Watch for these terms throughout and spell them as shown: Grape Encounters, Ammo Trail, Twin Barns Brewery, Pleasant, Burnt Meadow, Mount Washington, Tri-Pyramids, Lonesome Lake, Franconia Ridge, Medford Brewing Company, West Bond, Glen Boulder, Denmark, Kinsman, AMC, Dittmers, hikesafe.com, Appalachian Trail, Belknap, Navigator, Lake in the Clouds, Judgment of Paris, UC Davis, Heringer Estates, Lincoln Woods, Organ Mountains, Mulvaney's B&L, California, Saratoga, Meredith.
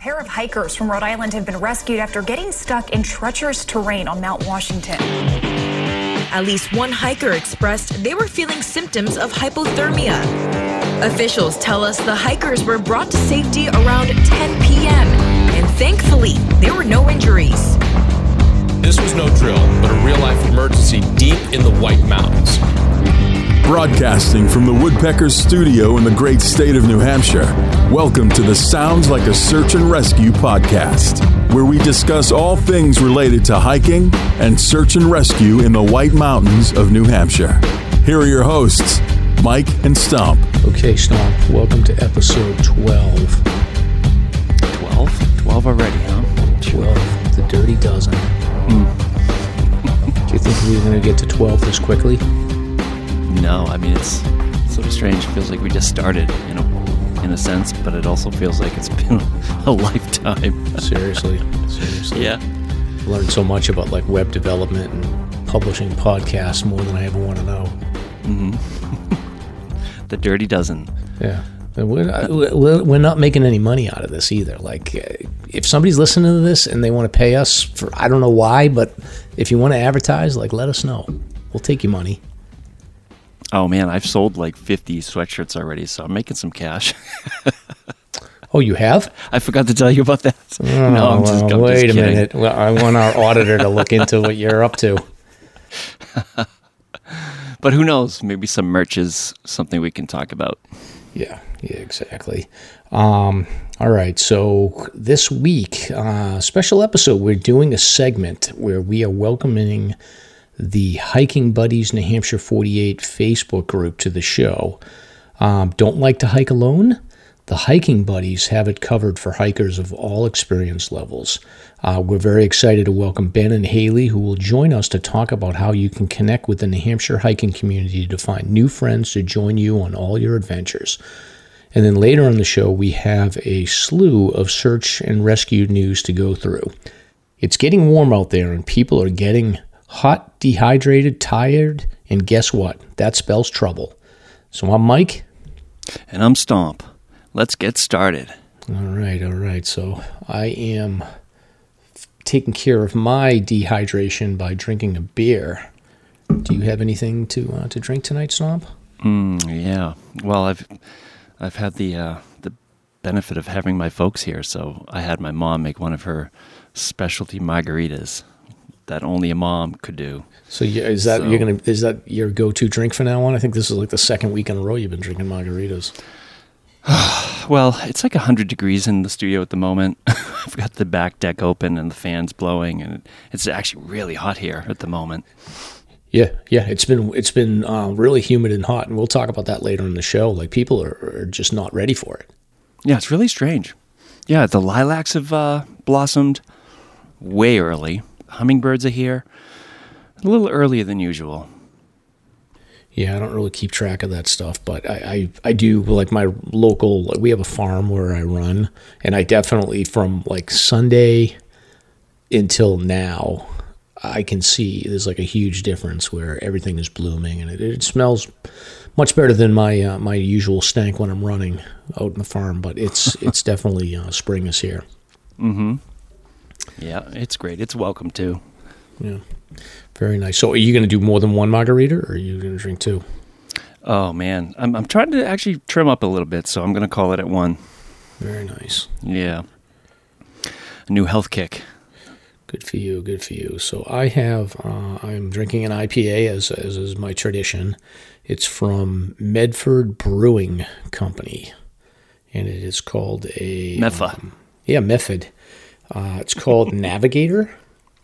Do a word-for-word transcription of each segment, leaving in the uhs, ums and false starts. A pair of hikers from Rhode Island have been rescued after getting stuck in treacherous terrain on Mount Washington. At least one hiker expressed they were feeling symptoms of hypothermia. Officials tell us the hikers were brought to safety around ten p m and thankfully there were no injuries. This was no drill, but a real-life emergency deep in the White Mountains. Broadcasting from the Woodpecker Studio in the great state of New Hampshire, welcome to the Sounds Like a Search and Rescue podcast, where we discuss all things related to hiking and search and rescue in the White Mountains of New Hampshire. Here are your hosts, Mike and Stomp. Okay, Stomp, welcome to episode twelve. twelve? twelve already, huh? twelve, the dirty dozen. Mm. Do you think we we're going to get to twelve this quickly? No, I mean, it's sort of strange. It feels like we just started, you know, in a sense, but it also feels like it's been a lifetime. Seriously. Seriously. Yeah. I've learned so much about, like, web development and publishing podcasts more than I ever want to know. Mm-hmm. The dirty dozen. Yeah. We're not, we're not making any money out of this either. Like, if somebody's listening to this and they want to pay us for, I don't know why, but if you want to advertise, like, let us know. We'll take your money. Oh, man, I've sold like fifty sweatshirts already, so I'm making some cash. Oh, you have? I forgot to tell you about that. Oh, no, I'm well, just, I'm wait just a minute. Well, I want our auditor to look into what you're up to. But who knows? Maybe some merch is something we can talk about. Yeah, yeah, exactly. Um, all right, so this week, uh, special episode, we're doing a segment where we are welcoming the Hiking Buddies New Hampshire forty-eight Facebook group to the show. Um, don't like to hike alone? The Hiking Buddies have it covered for hikers of all experience levels. Uh, we're very excited to welcome Ben and Haley, who will join us to talk about how you can connect with the New Hampshire hiking community to find new friends to join you on all your adventures. And then later on the show, we have a slew of search and rescue news to go through. It's getting warm out there, and people are getting hot, dehydrated, tired, and guess what? That spells trouble. So I'm Mike. And I'm Stomp. Let's get started. All right, all right. So I am taking care of my dehydration by drinking a beer. Do you have anything to uh, to drink tonight, Stomp? Mm, yeah. Well, I've I've had the uh, the benefit of having my folks here, so I had my mom make one of her specialty margaritas that only a mom could do. So you, is that so, you're gonna is that your go-to drink from now on? I think this is like the second week in a row you've been drinking margaritas. Well, it's like one hundred degrees in the studio at the moment. I've got the back deck open and the fans blowing, and it's actually really hot here at the moment. Yeah, yeah, it's been it's been uh, really humid and hot, and we'll talk about that later in the show. Like, people are, are just not ready for it. Yeah, it's really strange. Yeah, the lilacs have uh, blossomed way early. Hummingbirds are here a little earlier than usual. Yeah, I don't really keep track of that stuff, but I, I, I do, like, my local, like, we have a farm where I run, and I definitely, from, like, Sunday until now, I can see there's, like, a huge difference where everything is blooming, and it, it smells much better than my uh, my usual stank when I'm running out in the farm, but it's, it's definitely uh, spring is here. Mm-hmm. Yeah, it's great. It's welcome, too. Yeah, very nice. So are you going to do more than one margarita, or are you going to drink two? Oh, man. I'm I'm trying to actually trim up a little bit, so I'm going to call it at one. Very nice. Yeah. A new health kick. Good for you, good for you. So I have, uh, I'm drinking an I P A, as, as is my tradition. It's from Medford Brewing Company, and it is called a... Meffa. Um, yeah, Method. Uh, it's called Navigator,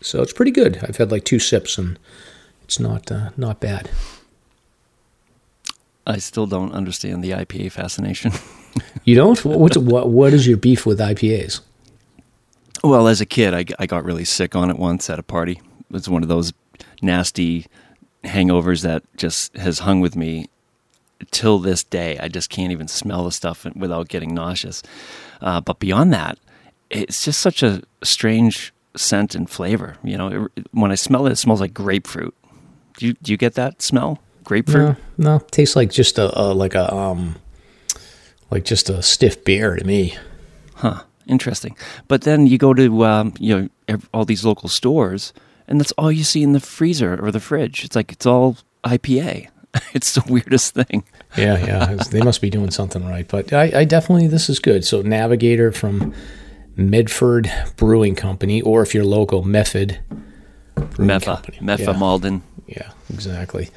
so it's pretty good. I've had like two sips, and it's not uh, not bad. I still don't understand the I P A fascination. You don't? What's, what What is your beef with I P As? Well, as a kid, I, I got really sick on it once at a party. It's one of those nasty hangovers that just has hung with me till this day. I just can't even smell the stuff without getting nauseous. Uh, but beyond that, it's just such a strange scent and flavor. You know, it, when I smell it, it smells like grapefruit. Do you, do you get that smell? Grapefruit? No, no, it tastes like just a, a like a um, like just a stiff beer to me. Huh? interesting. But then you go to um, you know all these local stores, and that's all you see in the freezer or the fridge. It's like it's all I P A. It's the weirdest thing. Yeah, yeah. They must be doing something right. But I, I definitely, this is good. So Navigator from Medford Brewing Company, or if you're local, Medford Brewing Meffa. Company. Meffa, yeah. Malden. Yeah, exactly.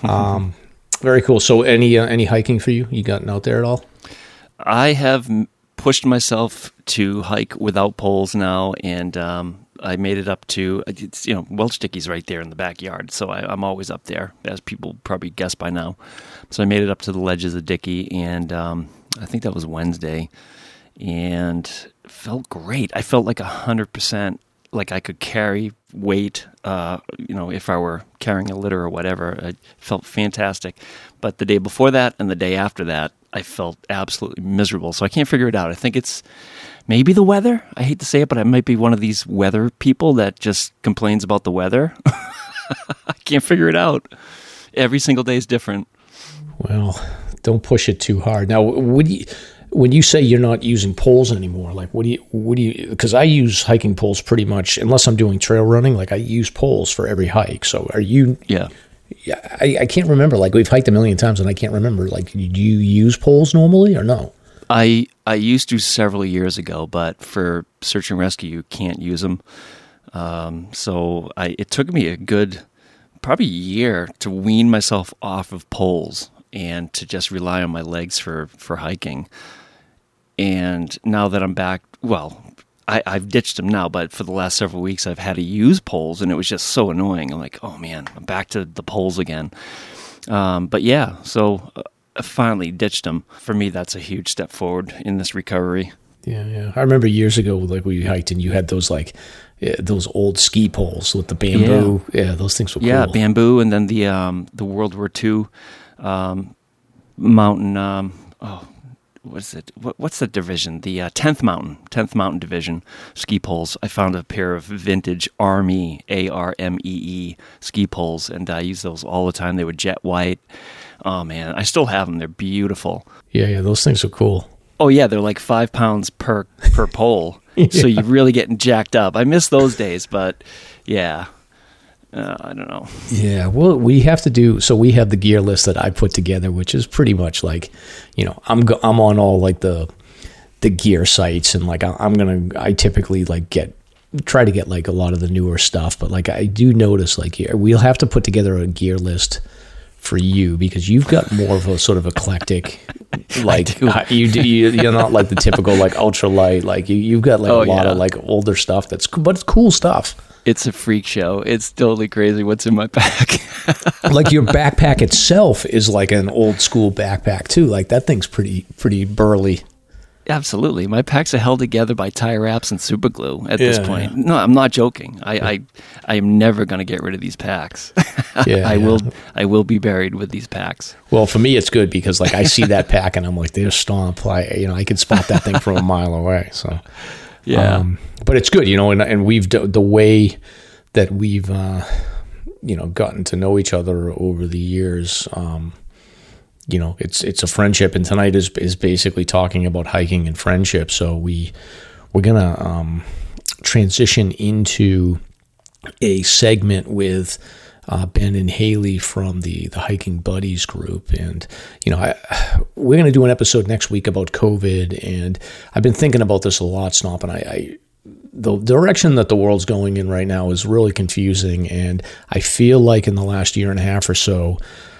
Mm-hmm. Um, very cool. So any uh, any hiking for you? You gotten out there at all? I have pushed myself to hike without poles now, and um, I made it up to, it's, you know, Welch Dickey's right there in the backyard, so I, I'm always up there, as people probably guess by now. So I made it up to the ledges of Dickey, and um, I think that was Wednesday, and felt great. I felt like one hundred percent like I could carry weight, uh, you know, if I were carrying a litter or whatever. I felt fantastic. But the day before that and the day after that, I felt absolutely miserable. So I can't figure it out. I think it's maybe the weather. I hate to say it, but I might be one of these weather people that just complains about the weather. I can't figure it out. Every single day is different. Well, don't push it too hard. Now, would you... When you say you're not using poles anymore, like what do you, what do you, because I use hiking poles pretty much, unless I'm doing trail running, like I use poles for every hike. So are you, yeah, I, I can't remember, like we've hiked a million times and I can't remember, like do you use poles normally or no? I, I used to several years ago, but for search and rescue, you can't use them. Um, so I, it took me a good, probably a year to wean myself off of poles and to just rely on my legs for, for hiking. And now that I'm back, well, I, I've ditched them now, but for the last several weeks I've had to use poles, and it was just so annoying. I'm like, oh man, I'm back to the poles again. Um, but yeah, so I finally ditched them. For me, that's a huge step forward in this recovery. Yeah, yeah. I remember years ago, like we hiked, and you had those like yeah, those old ski poles with the bamboo. Yeah, yeah those things were cool. Yeah, bamboo, and then the um, the World War Two um, mountain. Um, oh. What's it? What, what's the division? The uh, tenth Mountain, tenth Mountain Division ski poles. I found a pair of vintage Army A R M E E ski poles, and I use those all the time. They were jet white. Oh man, I still have them. They're beautiful. Yeah, yeah, those things are cool. Oh yeah, they're like five pounds per per pole, yeah. So you're really getting jacked up. I miss those days, but yeah. Uh, I don't know. Yeah, well, we have to do, so we have the gear list that I put together, which is pretty much like, you know, I'm go, I'm on all like the the gear sites, and like I, I'm going to, I typically like get, try to get like a lot of the newer stuff, but like I do notice like here, we'll have to put together a gear list for you, because you've got more of a sort of eclectic, like do. Uh, you do, you, you're not like the typical like ultralight, like you, you've got like oh, a lot yeah. of like older stuff that's, but it's cool stuff. It's a freak show. It's totally crazy what's in my pack. Like your backpack itself is like an old school backpack too. Like that thing's pretty pretty burly. Absolutely. My packs are held together by tie wraps and super glue at yeah, this point. Yeah. No, I'm not joking. I, yeah. I I am never going to get rid of these packs. Yeah, I yeah. will I will be buried with these packs. Well, for me it's good because like I see that pack and I'm like, they're stomp. I, you know, I can spot that thing from a mile away. So yeah, um, but it's good, you know, and and we've do, the way that we've uh, you know gotten to know each other over the years. Um, you know, it's it's a friendship, and tonight is is basically talking about hiking and friendship. So we we're gonna um, transition into a segment with uh, Ben and Haley from the the Hiking Buddies group, and you know, I, we're gonna do an episode next week about COVID, and I've been thinking about this a lot, Stomp, and I. I the direction that the world's going in right now is really confusing. And I feel like in the last year and a half or so,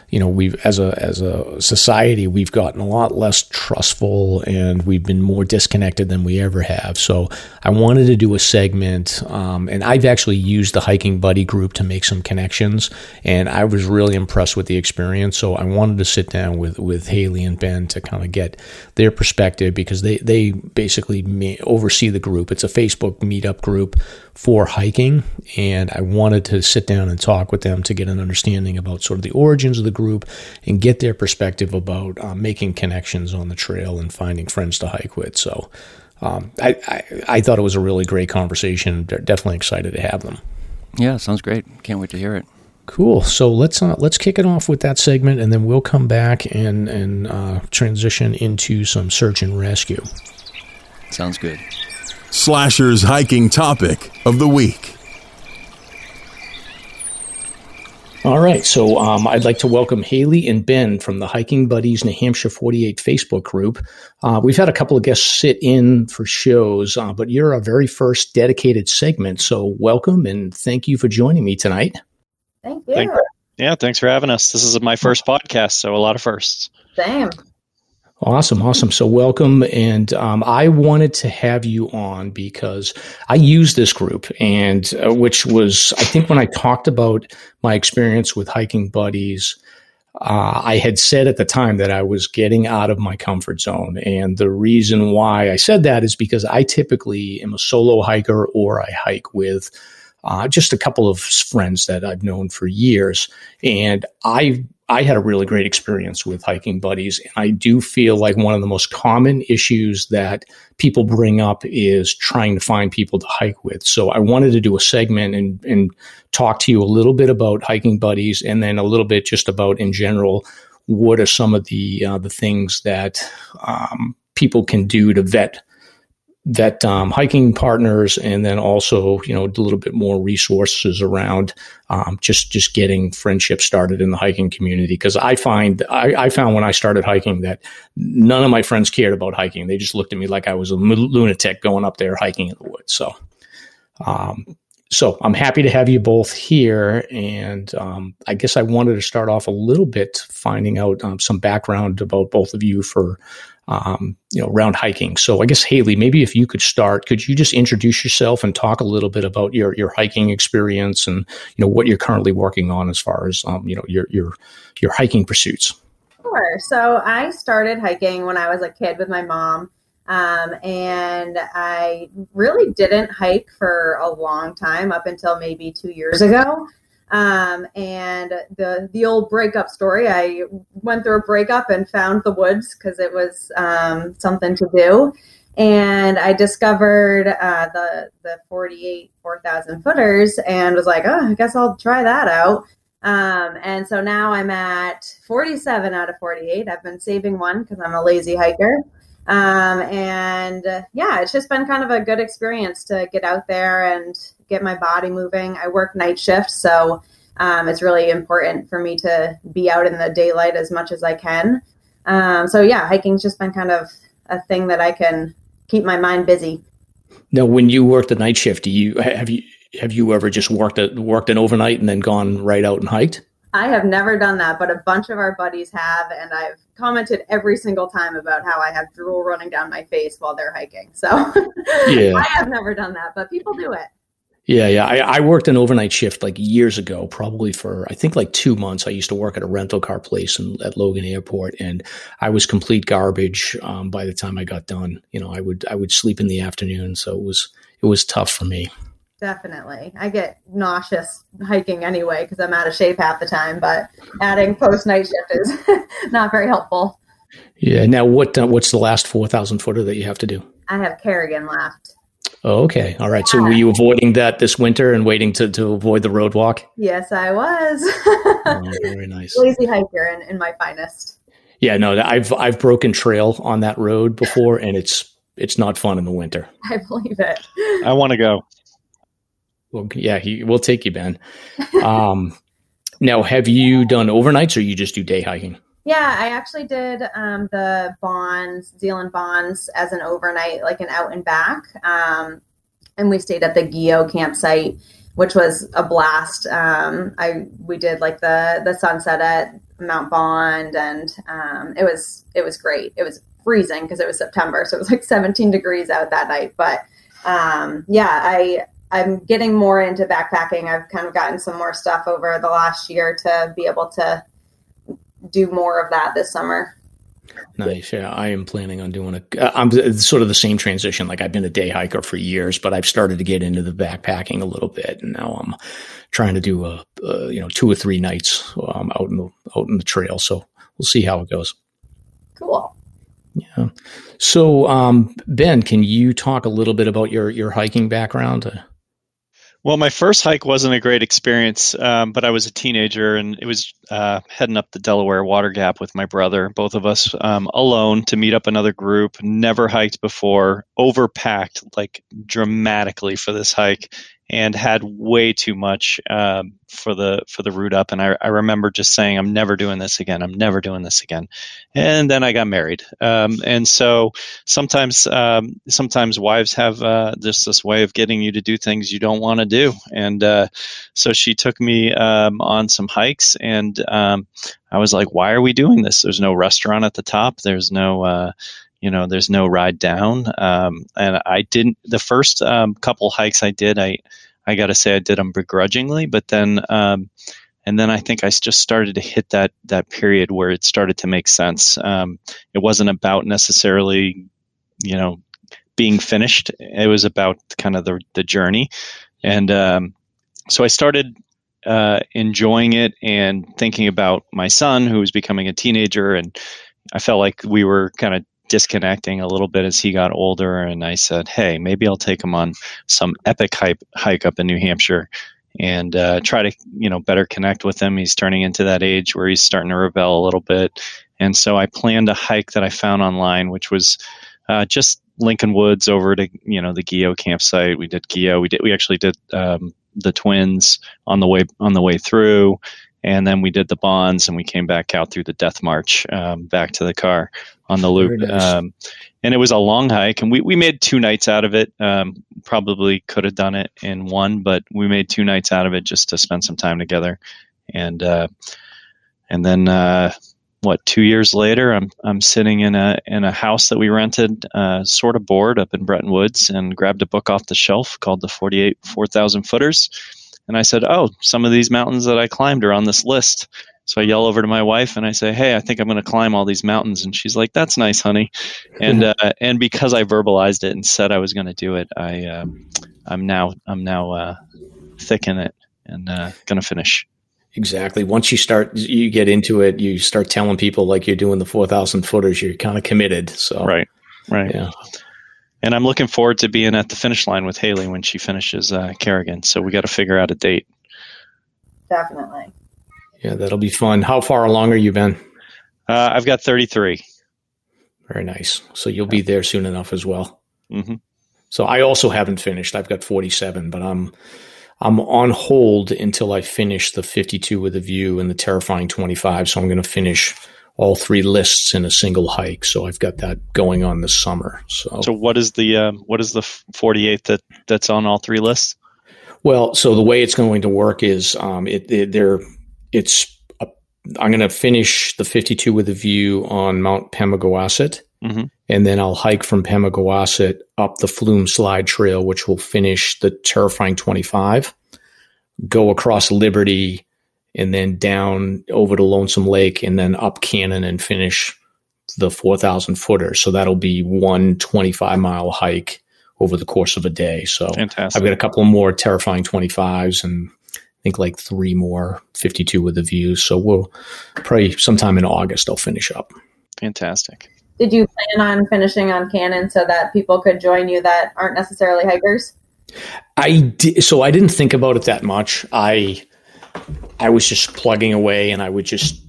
you know, we've, as a, as a society, we've gotten a lot less trustful, and we've been more disconnected than we ever have. So I wanted to do a segment. Um, and I've actually used the Hiking Buddy group to make some connections, and I was really impressed with the experience. So I wanted to sit down with, with Haley and Ben to kind of get their perspective, because they, they basically ma- oversee the group. It's a Facebook meetup group for hiking. And I wanted to sit down and talk with them to get an understanding about sort of the origins of the group and get their perspective about uh, making connections on the trail and finding friends to hike with. So um, I, I, I thought it was a really great conversation. Definitely excited to have them. Yeah, sounds great. Can't wait to hear it. Cool. So let's uh, let's kick it off with that segment, and then we'll come back and, and uh, transition into some search and rescue. Sounds good. Slasher's hiking topic of the week. All right, so um, I'd like to welcome Haley and Ben from the Hiking Buddies New Hampshire forty-eight Facebook group. Uh, we've had a couple of guests sit in for shows, uh, but you're our very first dedicated segment, so welcome and thank you for joining me tonight. Thank you. Thank, yeah, thanks for having us. This is my first podcast, so a lot of firsts. Damn. Awesome, awesome. So welcome. And um, I wanted to have you on because I use this group, and uh, which was, I think when I talked about my experience with Hiking Buddies, uh, I had said at the time that I was getting out of my comfort zone. And the reason why I said that is because I typically am a solo hiker, or I hike with uh, just a couple of friends that I've known for years. And I've I had a really great experience with Hiking Buddies. And I do feel like one of the most common issues that people bring up is trying to find people to hike with. So I wanted to do a segment and, and talk to you a little bit about Hiking Buddies, and then a little bit just about, in general, what are some of the uh, the things that um, people can do to vet that um, hiking partners, and then also, you know, a little bit more resources around um, just just getting friendships started in the hiking community. Because I find I, I found when I started hiking that none of my friends cared about hiking. They just looked at me like I was a lunatic going up there hiking in the woods. So, um, so I'm happy to have you both here, and um, I guess I wanted to start off a little bit finding out um, some background about both of you for. Um, you know, around hiking. So I guess, Haley, maybe if you could start, could you just introduce yourself and talk a little bit about your, your hiking experience and, you know, what you're currently working on as far as, um, you know, your, your, your hiking pursuits? Sure. So I started hiking when I was a kid with my mom. Um, and I really didn't hike for a long time up until maybe two years ago. Um, and the, the old breakup story, I went through a breakup and found the woods cause it was, um, something to do. And I discovered, uh, the, the forty-eight, four thousand footers, and was like, oh, I guess I'll try that out. Um, and so now I'm at forty-seven out of forty-eight. I've been saving one cause I'm a lazy hiker. Um, and uh, yeah, it's just been kind of a good experience to get out there and get my body moving. I work night shifts, so um, it's really important for me to be out in the daylight as much as I can. Um, so yeah, hiking's just been kind of a thing that I can keep my mind busy. Now, when you work the night shift, do you have you have you ever just worked a, worked an overnight and then gone right out and hiked? I have never done that, but a bunch of our buddies have, and I've commented every single time about how I have drool running down my face while they're hiking. So yeah. I have never done that, but people do it. Yeah, yeah. I, I worked an overnight shift like years ago, probably for, I think like two months. I used to work at a rental car place in, at Logan Airport, and I was complete garbage um, by the time I got done. You know, I would I would sleep in the afternoon, so it was it was tough for me. Definitely. I get nauseous hiking anyway because I'm out of shape half the time, but adding post-night shift is not very helpful. Yeah. Now, what uh, what's the last four thousand footer that you have to do? I have Carrigain left. Oh, okay. All right. Yeah. So were you avoiding that this winter and waiting to, to avoid the road walk? Yes, I was. Oh, very nice. Lazy hiker in, in my finest. Yeah, no, I've I've broken trail on that road before, and it's it's not fun in the winter. I believe it. I want to go. Well, yeah, he will take you, Ben. Um, now, have you done overnights, or you just do day hiking? Yeah, I actually did um, the Bonds, Zealand Bonds as an overnight, like an out and back. Um, and we stayed at the Guyot Campsite, which was a blast. Um, I we did like the the sunset at Mount Bond, and um, it was it was great. It was freezing because it was September, so it was like seventeen degrees out that night. But um, yeah, I I'm getting more into backpacking. I've kind of gotten some more stuff over the last year to be able to do more of that this summer. Nice. Yeah. I am planning on doing a, I'm sort of the same transition. Like I've been a day hiker for years, but I've started to get into the backpacking a little bit. And now I'm trying to do a, a you know, two or three nights um, out in the, out in the trail. So we'll see how it goes. Cool. Yeah. So um, Ben, can you talk a little bit about your, your hiking background? Well, my first hike wasn't a great experience, um, but I was a teenager, and it was uh, heading up the Delaware Water Gap with my brother, both of us um, alone to meet up another group, never hiked before, overpacked like dramatically for this hike, and had way too much um, for the for the route up. And I, I remember just saying, I'm never doing this again. I'm never doing this again. And then I got married. Um, and so sometimes um, sometimes wives have uh, this, this way of getting you to do things you don't want to do. And uh, so she took me um, on some hikes, and um, I was like, why are we doing this? There's no restaurant at the top. There's no... Uh, You know, there's no ride down. Um, and I didn't, the first um, couple hikes I did, I, I got to say I did them begrudgingly, but then, um, and then I think I just started to hit that, that period where it started to make sense. Um, it wasn't about necessarily, you know, being finished. It was about kind of the, the journey. And um, so I started uh, enjoying it and thinking about my son, who was becoming a teenager. And I felt like we were kind of disconnecting a little bit as he got older, and I said, hey, maybe I'll take him on some epic hike, hike up in New Hampshire and uh, try to, you know, better connect with him. He's turning into that age where he's starting to rebel a little bit. And so I planned a hike that I found online, which was uh, just Lincoln Woods over to, you know, the Guyot Campsite. We did Guyot. We did, we actually did um, the Twins on the way, on the way through. And then we did the Bonds, and we came back out through the Death March um, back to the car on the loop. Nice. Um, and it was a long hike, and we, we made two nights out of it. Um, probably could have done it in one, but we made two nights out of it just to spend some time together. And uh, and then uh, what? Two years later, I'm I'm sitting in a in a house that we rented, uh, sort of bored, up in Bretton Woods, and grabbed a book off the shelf called the forty-eight four thousand footers. And I said, oh, some of these mountains that I climbed are on this list. So I yell over to my wife and I say, hey, I think I'm going to climb all these mountains. And she's like, that's nice, honey. And uh, and because I verbalized it and said I was going to do it, I um, I'm now I'm now uh, thick in it and uh, going to finish. Exactly. Once you start, you get into it, you start telling people like you're doing the four thousand footers. You're kind of committed. So right, right. Yeah. And I'm looking forward to being at the finish line with Haley when she finishes uh, Carrigain. So we got to figure out a date. Definitely. Yeah, that'll be fun. How far along are you, Ben? Uh, I've got thirty-three. Very nice. So you'll be there soon enough as well. Mm-hmm. So I also haven't finished. I've got forty-seven, but I'm I'm on hold until I finish the fifty-two with a view and the terrifying twenty-five. So I'm going to finish all three lists in a single hike. So I've got that going on this summer. So, so what is the, um, what is the forty-eight that that's on all three lists? Well, so the way it's going to work is, um, it, it there, it's, a, I'm going to finish the fifty-two with a view on Mount Pemigewasset, mm-hmm. and then I'll hike from Pemigewasset up the Flume Slide Trail, which will finish the terrifying twenty-five, go across Liberty, and then down over to Lonesome Lake, and then up Cannon and finish the four thousand footer. So that'll be one twenty-five mile hike over the course of a day. So fantastic. I've got a couple more terrifying twenty-fives and I think like three more fifty-two with a view. So we'll probably sometime in August I'll finish up. Fantastic. Did you plan on finishing on Cannon so that people could join you that aren't necessarily hikers? I di- so I didn't think about it that much. I... I was just plugging away and I would just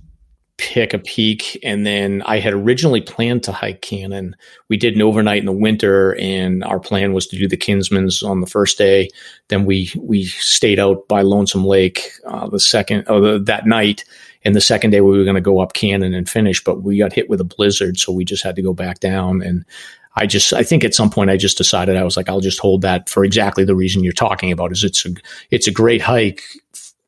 pick a peak. And then I had originally planned to hike Cannon. We did an overnight in the winter and our plan was to do the Kinsmans on the first day. Then we, we stayed out by Lonesome Lake uh, the second, oh, the, that night. And the second day we were going to go up Cannon and finish, but we got hit with a blizzard. So we just had to go back down. And I just, I think at some point I just decided, I was like, I'll just hold that for exactly the reason you're talking about is it's a, it's a great hike.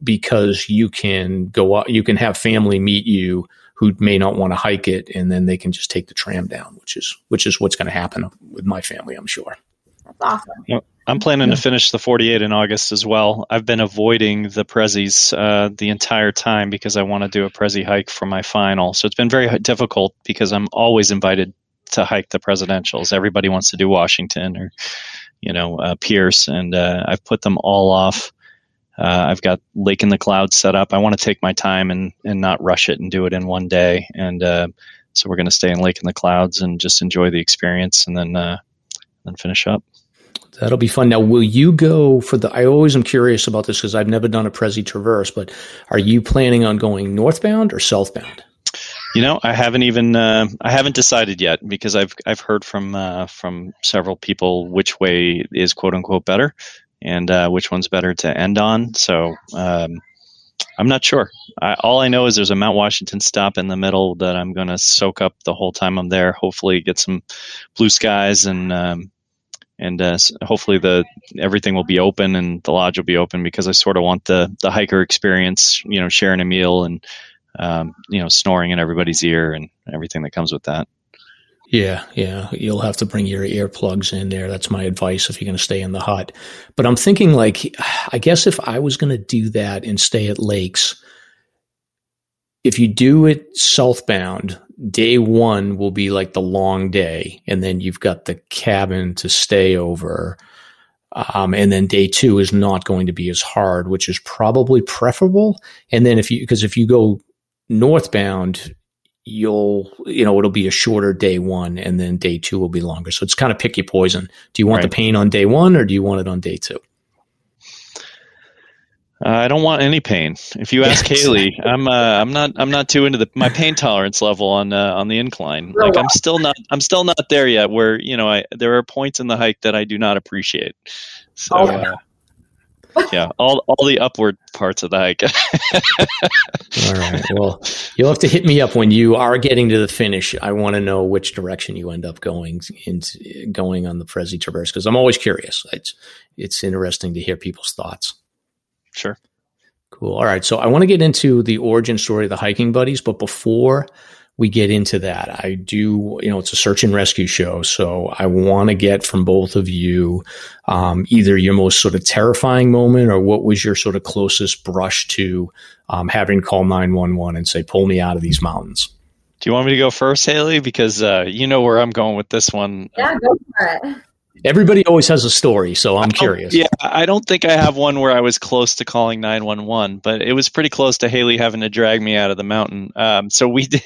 Because you can go up, you can have family meet you who may not want to hike it, and then they can just take the tram down, which is which is what's going to happen with my family, I'm sure. That's awesome. Yeah. I'm planning yeah. to finish the forty-eight in August as well. I've been avoiding the Prezzies uh, the entire time because I want to do a Prezi hike for my final. So it's been very difficult because I'm always invited to hike the Presidentials. Everybody wants to do Washington or, you know, uh, Pierce, and uh, I've put them all off. Uh, I've got Lake in the Clouds set up. I want to take my time and, and not rush it and do it in one day. And uh, so we're going to stay in Lake in the Clouds and just enjoy the experience and then uh, then finish up. That'll be fun. Now, will you go for the, I always am curious about this because I've never done a Prezi Traverse, but are you planning on going northbound or southbound? You know, I haven't even, uh, I haven't decided yet because I've, I've heard from, uh, from several people which way is quote unquote better and, uh, which one's better to end on. So, um, I'm not sure. I, all I know is there's a Mount Washington stop in the middle that I'm going to soak up the whole time I'm there. Hopefully get some blue skies and, um, and uh, hopefully the everything will be open and the lodge will be open because I sort of want the the hiker experience, you know, sharing a meal and, um, you know, snoring in everybody's ear and everything that comes with that. Yeah, yeah. You'll have to bring your earplugs in there. That's my advice if you're going to stay in the hut. But I'm thinking, like, I guess if I was going to do that and stay at lakes, if you do it southbound, day one will be like the long day, and then you've got the cabin to stay over. Um, and then day two is not going to be as hard, which is probably preferable. And then if you, because if you go northbound, you'll, you know, it'll be a shorter day one, and then day two will be longer. So it's kind of pick your poison. Do you want right. the pain on day one, or do you want it on day two? Uh, I don't want any pain. If you ask Kaylee, I'm uh, I'm not I'm not too into the my pain tolerance level on uh, on the incline. Like I'm still not I'm still not there yet. Where you know I there are points in the hike that I do not appreciate. So uh, yeah, all all the upward parts of the hike. All right. Well, you'll have to hit me up when you are getting to the finish. I want to know which direction you end up going into going on the Prezi Traverse because I'm always curious. It's it's interesting to hear people's thoughts. Sure. Cool. All right. So I want to get into the origin story of the Hiking Buddies, but before we get into that, I do, you know, it's a search and rescue show. So I want to get from both of you, um, either your most sort of terrifying moment or what was your sort of closest brush to, um, having to call nine one one and say, pull me out of these mountains. Do you want me to go first, Haley? Because, uh, you know where I'm going with this one. Yeah, go for it. Everybody always has a story, so I'm curious. Yeah, I don't think I have one where I was close to calling nine one one, but it was pretty close to Haley having to drag me out of the mountain. Um, so we did,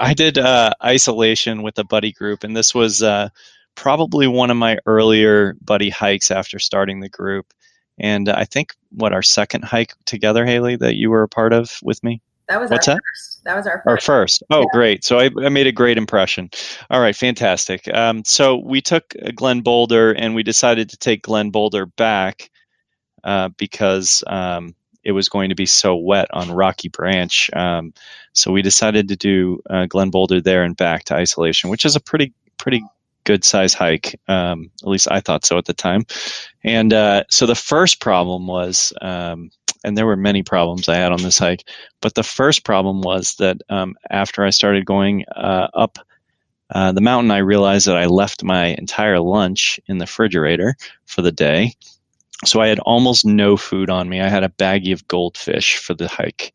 I did uh, Isolation with a buddy group, and this was uh, probably one of my earlier buddy hikes after starting the group. And I think, what, our second hike together, Haley, that you were a part of with me? That was What's our that? first. That was our first. Our first. Oh, yeah. Great. So I, I made a great impression. All right. Fantastic. Um, so we took Glen Boulder and we decided to take Glen Boulder back uh, because um, it was going to be so wet on Rocky Branch. Um, so we decided to do uh, Glen Boulder there and back to Isolation, which is a pretty, pretty good size hike. Um, at least I thought so at the time. And uh, so the first problem was... Um, and there were many problems I had on this hike, but the first problem was that um, after I started going uh, up uh, the mountain, I realized that I left my entire lunch in the refrigerator for the day. So I had almost no food on me. I had a baggie of goldfish for the hike.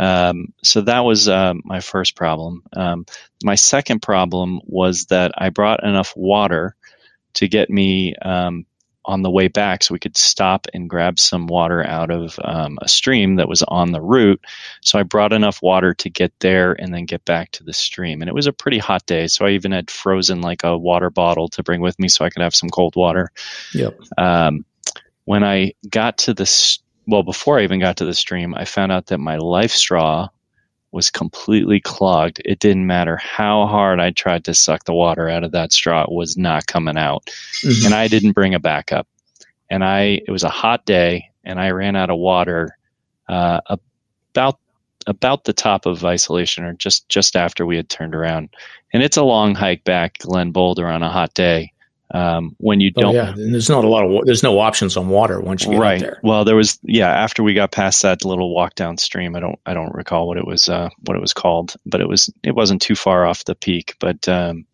Um, so that was uh, my first problem. Um, my second problem was that I brought enough water to get me um, on the way back, so we could stop and grab some water out of um, a stream that was on the route. So I brought enough water to get there and then get back to the stream. And it was a pretty hot day, so I even had frozen like a water bottle to bring with me so I could have some cold water. Yep. Um, when I got to the, well, before I even got to the stream, I found out that my life straw was completely clogged. It didn't matter how hard I tried to suck the water out of that straw, it was not coming out. Mm-hmm. And I didn't bring a backup. And I, it was a hot day and I ran out of water, uh, about, about the top of Isolation or just, just after we had turned around. And it's a long hike back Glen Boulder on a hot day. Um, when you don't, oh, yeah. And there's not a lot of, there's no options on water once you get right. there. Well, there was, yeah, after we got past that little walk downstream, I don't, I don't recall what it was, uh, what it was called, but it was, it wasn't too far off the peak, but, um,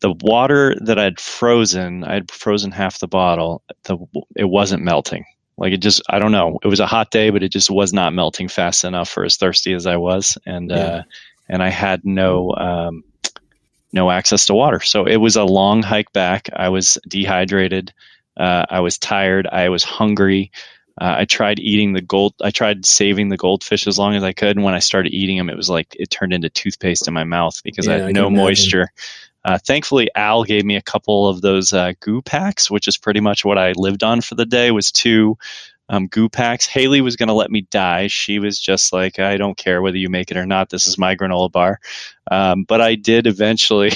the water that I'd frozen, I'd frozen half the bottle. The, it wasn't melting. Like it just, I don't know. It was a hot day, but it just was not melting fast enough for as thirsty as I was. And, yeah. uh, and I had no, um, no access to water. So it was a long hike back. I was dehydrated. Uh, I was tired. I was hungry. Uh, I tried eating the gold. I tried saving the goldfish as long as I could. And when I started eating them, it was like, it turned into toothpaste in my mouth because yeah, I had no I moisture. Uh, thankfully, Al gave me a couple of those uh, goo packs, which is pretty much what I lived on for the day, was two um, goo packs. Haley was going to let me die. She was just like, I don't care whether you make it or not. This is my granola bar. Um, but I did eventually,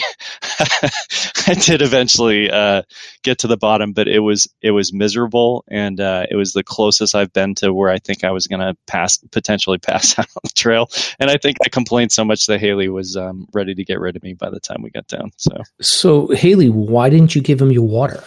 I did eventually uh, get to the bottom, but it was it was miserable, and uh, it was the closest I've been to where I think I was going to pass, potentially pass out on the trail. And I think I complained so much that Haley was um, ready to get rid of me by the time we got down. So, so Haley, why didn't you give him your water?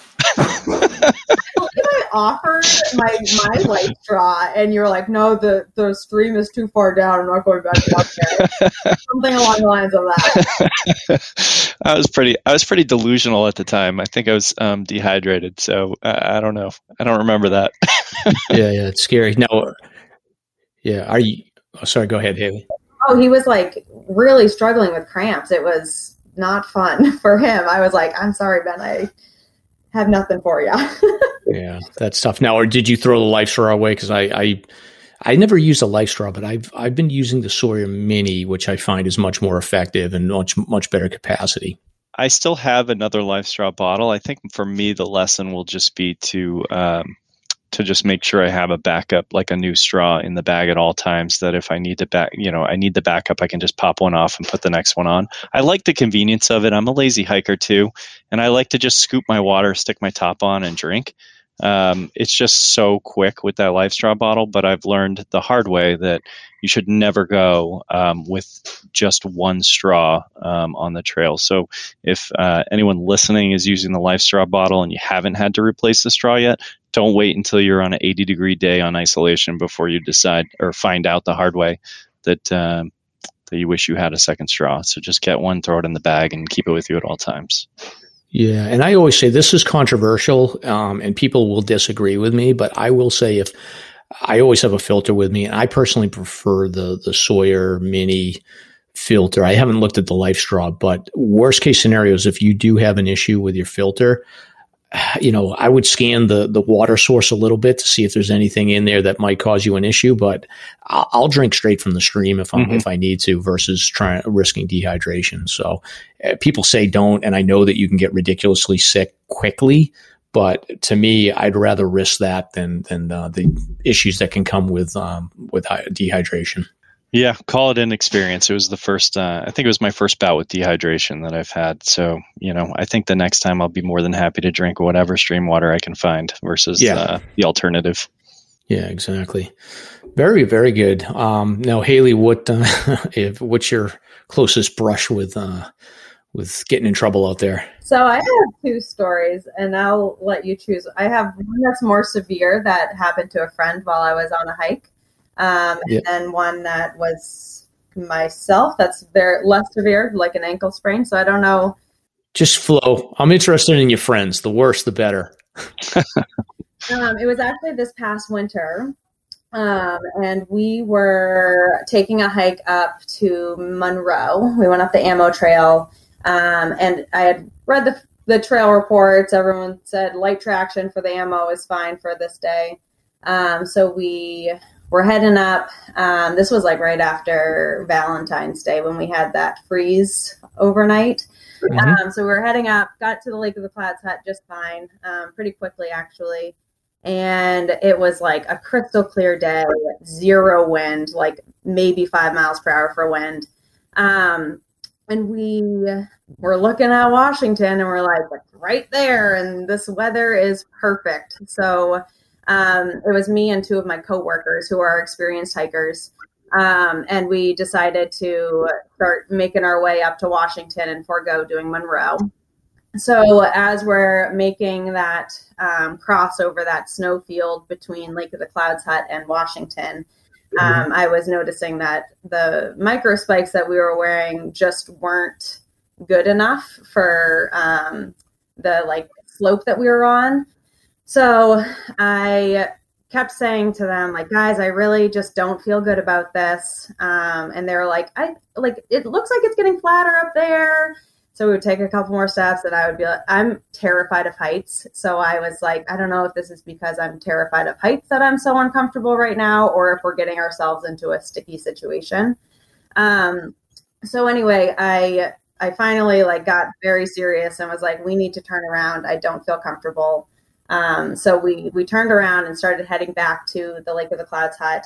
Offered my my life straw, and you're like, no, the the stream is too far down. I'm not going back to Buckner. Something along the lines of that. I was pretty I was pretty delusional at the time. I think I was um, dehydrated, so uh, I don't know. I don't remember that. yeah, yeah, it's scary. Now, yeah, are you? Oh, sorry, go ahead, Haley. Oh, he was like really struggling with cramps. It was not fun for him. I was like, I'm sorry, Ben. I. Have nothing for you. Yeah, that's tough. Now, or did you throw the life straw away? Because I, I, I never use a life straw, but I've I've been using the Sawyer Mini, which I find is much more effective and much much better capacity. I still have another life straw bottle. I think for me, the lesson will just be to um, to just make sure I have a backup, like a new straw in the bag at all times. That if I need to back, you know, I need the backup, I can just pop one off and put the next one on. I like the convenience of it. I'm a lazy hiker too. And I like to just scoop my water, stick my top on, and drink. Um, it's just so quick with that life straw bottle. But I've learned the hard way that you should never go um, with just one straw um, on the trail. So if uh, anyone listening is using the life straw bottle and you haven't had to replace the straw yet, don't wait until you're on an eighty degree day on Isolation before you decide or find out the hard way that um, that you wish you had a second straw. So just get one, throw it in the bag, and keep it with you at all times. Yeah, and I always say this is controversial, um, and people will disagree with me, but I will say if I always have a filter with me, and I personally prefer the the Sawyer Mini filter. I haven't looked at the life straw, but worst case scenarios, if you do have an issue with your filter, you know, I would scan the the water source a little bit to see if there's anything in there that might cause you an issue. But I'll, I'll drink straight from the stream if I mm-hmm. if I need to, versus trying risking dehydration. So uh, people say don't, and I know that you can get ridiculously sick quickly. But to me, I'd rather risk that than than uh, the issues that can come with um, with dehydration. Yeah, call it an experience. It was the first, uh, I think it was my first bout with dehydration that I've had. So, you know, I think the next time I'll be more than happy to drink whatever stream water I can find versus yeah. uh, the alternative. Yeah, exactly. Very, very good. Um, now, Haley, what uh, if, what's your closest brush with uh, with getting in trouble out there? So I have two stories, and I'll let you choose. I have one that's more severe that happened to a friend while I was on a hike. Um, and yep. then one that was myself, that's they're less severe, like an ankle sprain. So I don't know. Just flow. I'm interested in your friends. The worse, the better. um, it was actually this past winter. Um, and we were taking a hike up to Monroe. We went up the Ammo Trail. Um, and I had read the, the trail reports. Everyone said light traction for the ammo is fine for this day. Um, so we... We're heading up. Um, this was like right after Valentine's Day when we had that freeze overnight. Mm-hmm. Um, so we were heading up, got to the Lake of the Clouds hut just fine, um, pretty quickly actually. And it was like a crystal clear day, zero wind, like maybe five miles per hour for wind. Um, and we were looking at Washington and we're like, right there. And this weather is perfect. So Um, it was me and two of my coworkers who are experienced hikers. Um, and we decided to start making our way up to Washington and forego doing Monroe. So as we're making that um, crossover, that snowfield between Lake of the Clouds hut and Washington, um, I was noticing that the micro spikes that we were wearing just weren't good enough for um, the like slope that we were on. So I kept saying to them, like, guys, I really just don't feel good about this. Um, and they were like, I like, it looks like it's getting flatter up there. So we would take a couple more steps and I would be like, I'm terrified of heights. So I was like, I don't know if this is because I'm terrified of heights that I'm so uncomfortable right now, or if we're getting ourselves into a sticky situation. Um, so anyway, I I finally like got very serious and was like, we need to turn around. I don't feel comfortable. Um, so we, we turned around and started heading back to the Lake of the Clouds hut.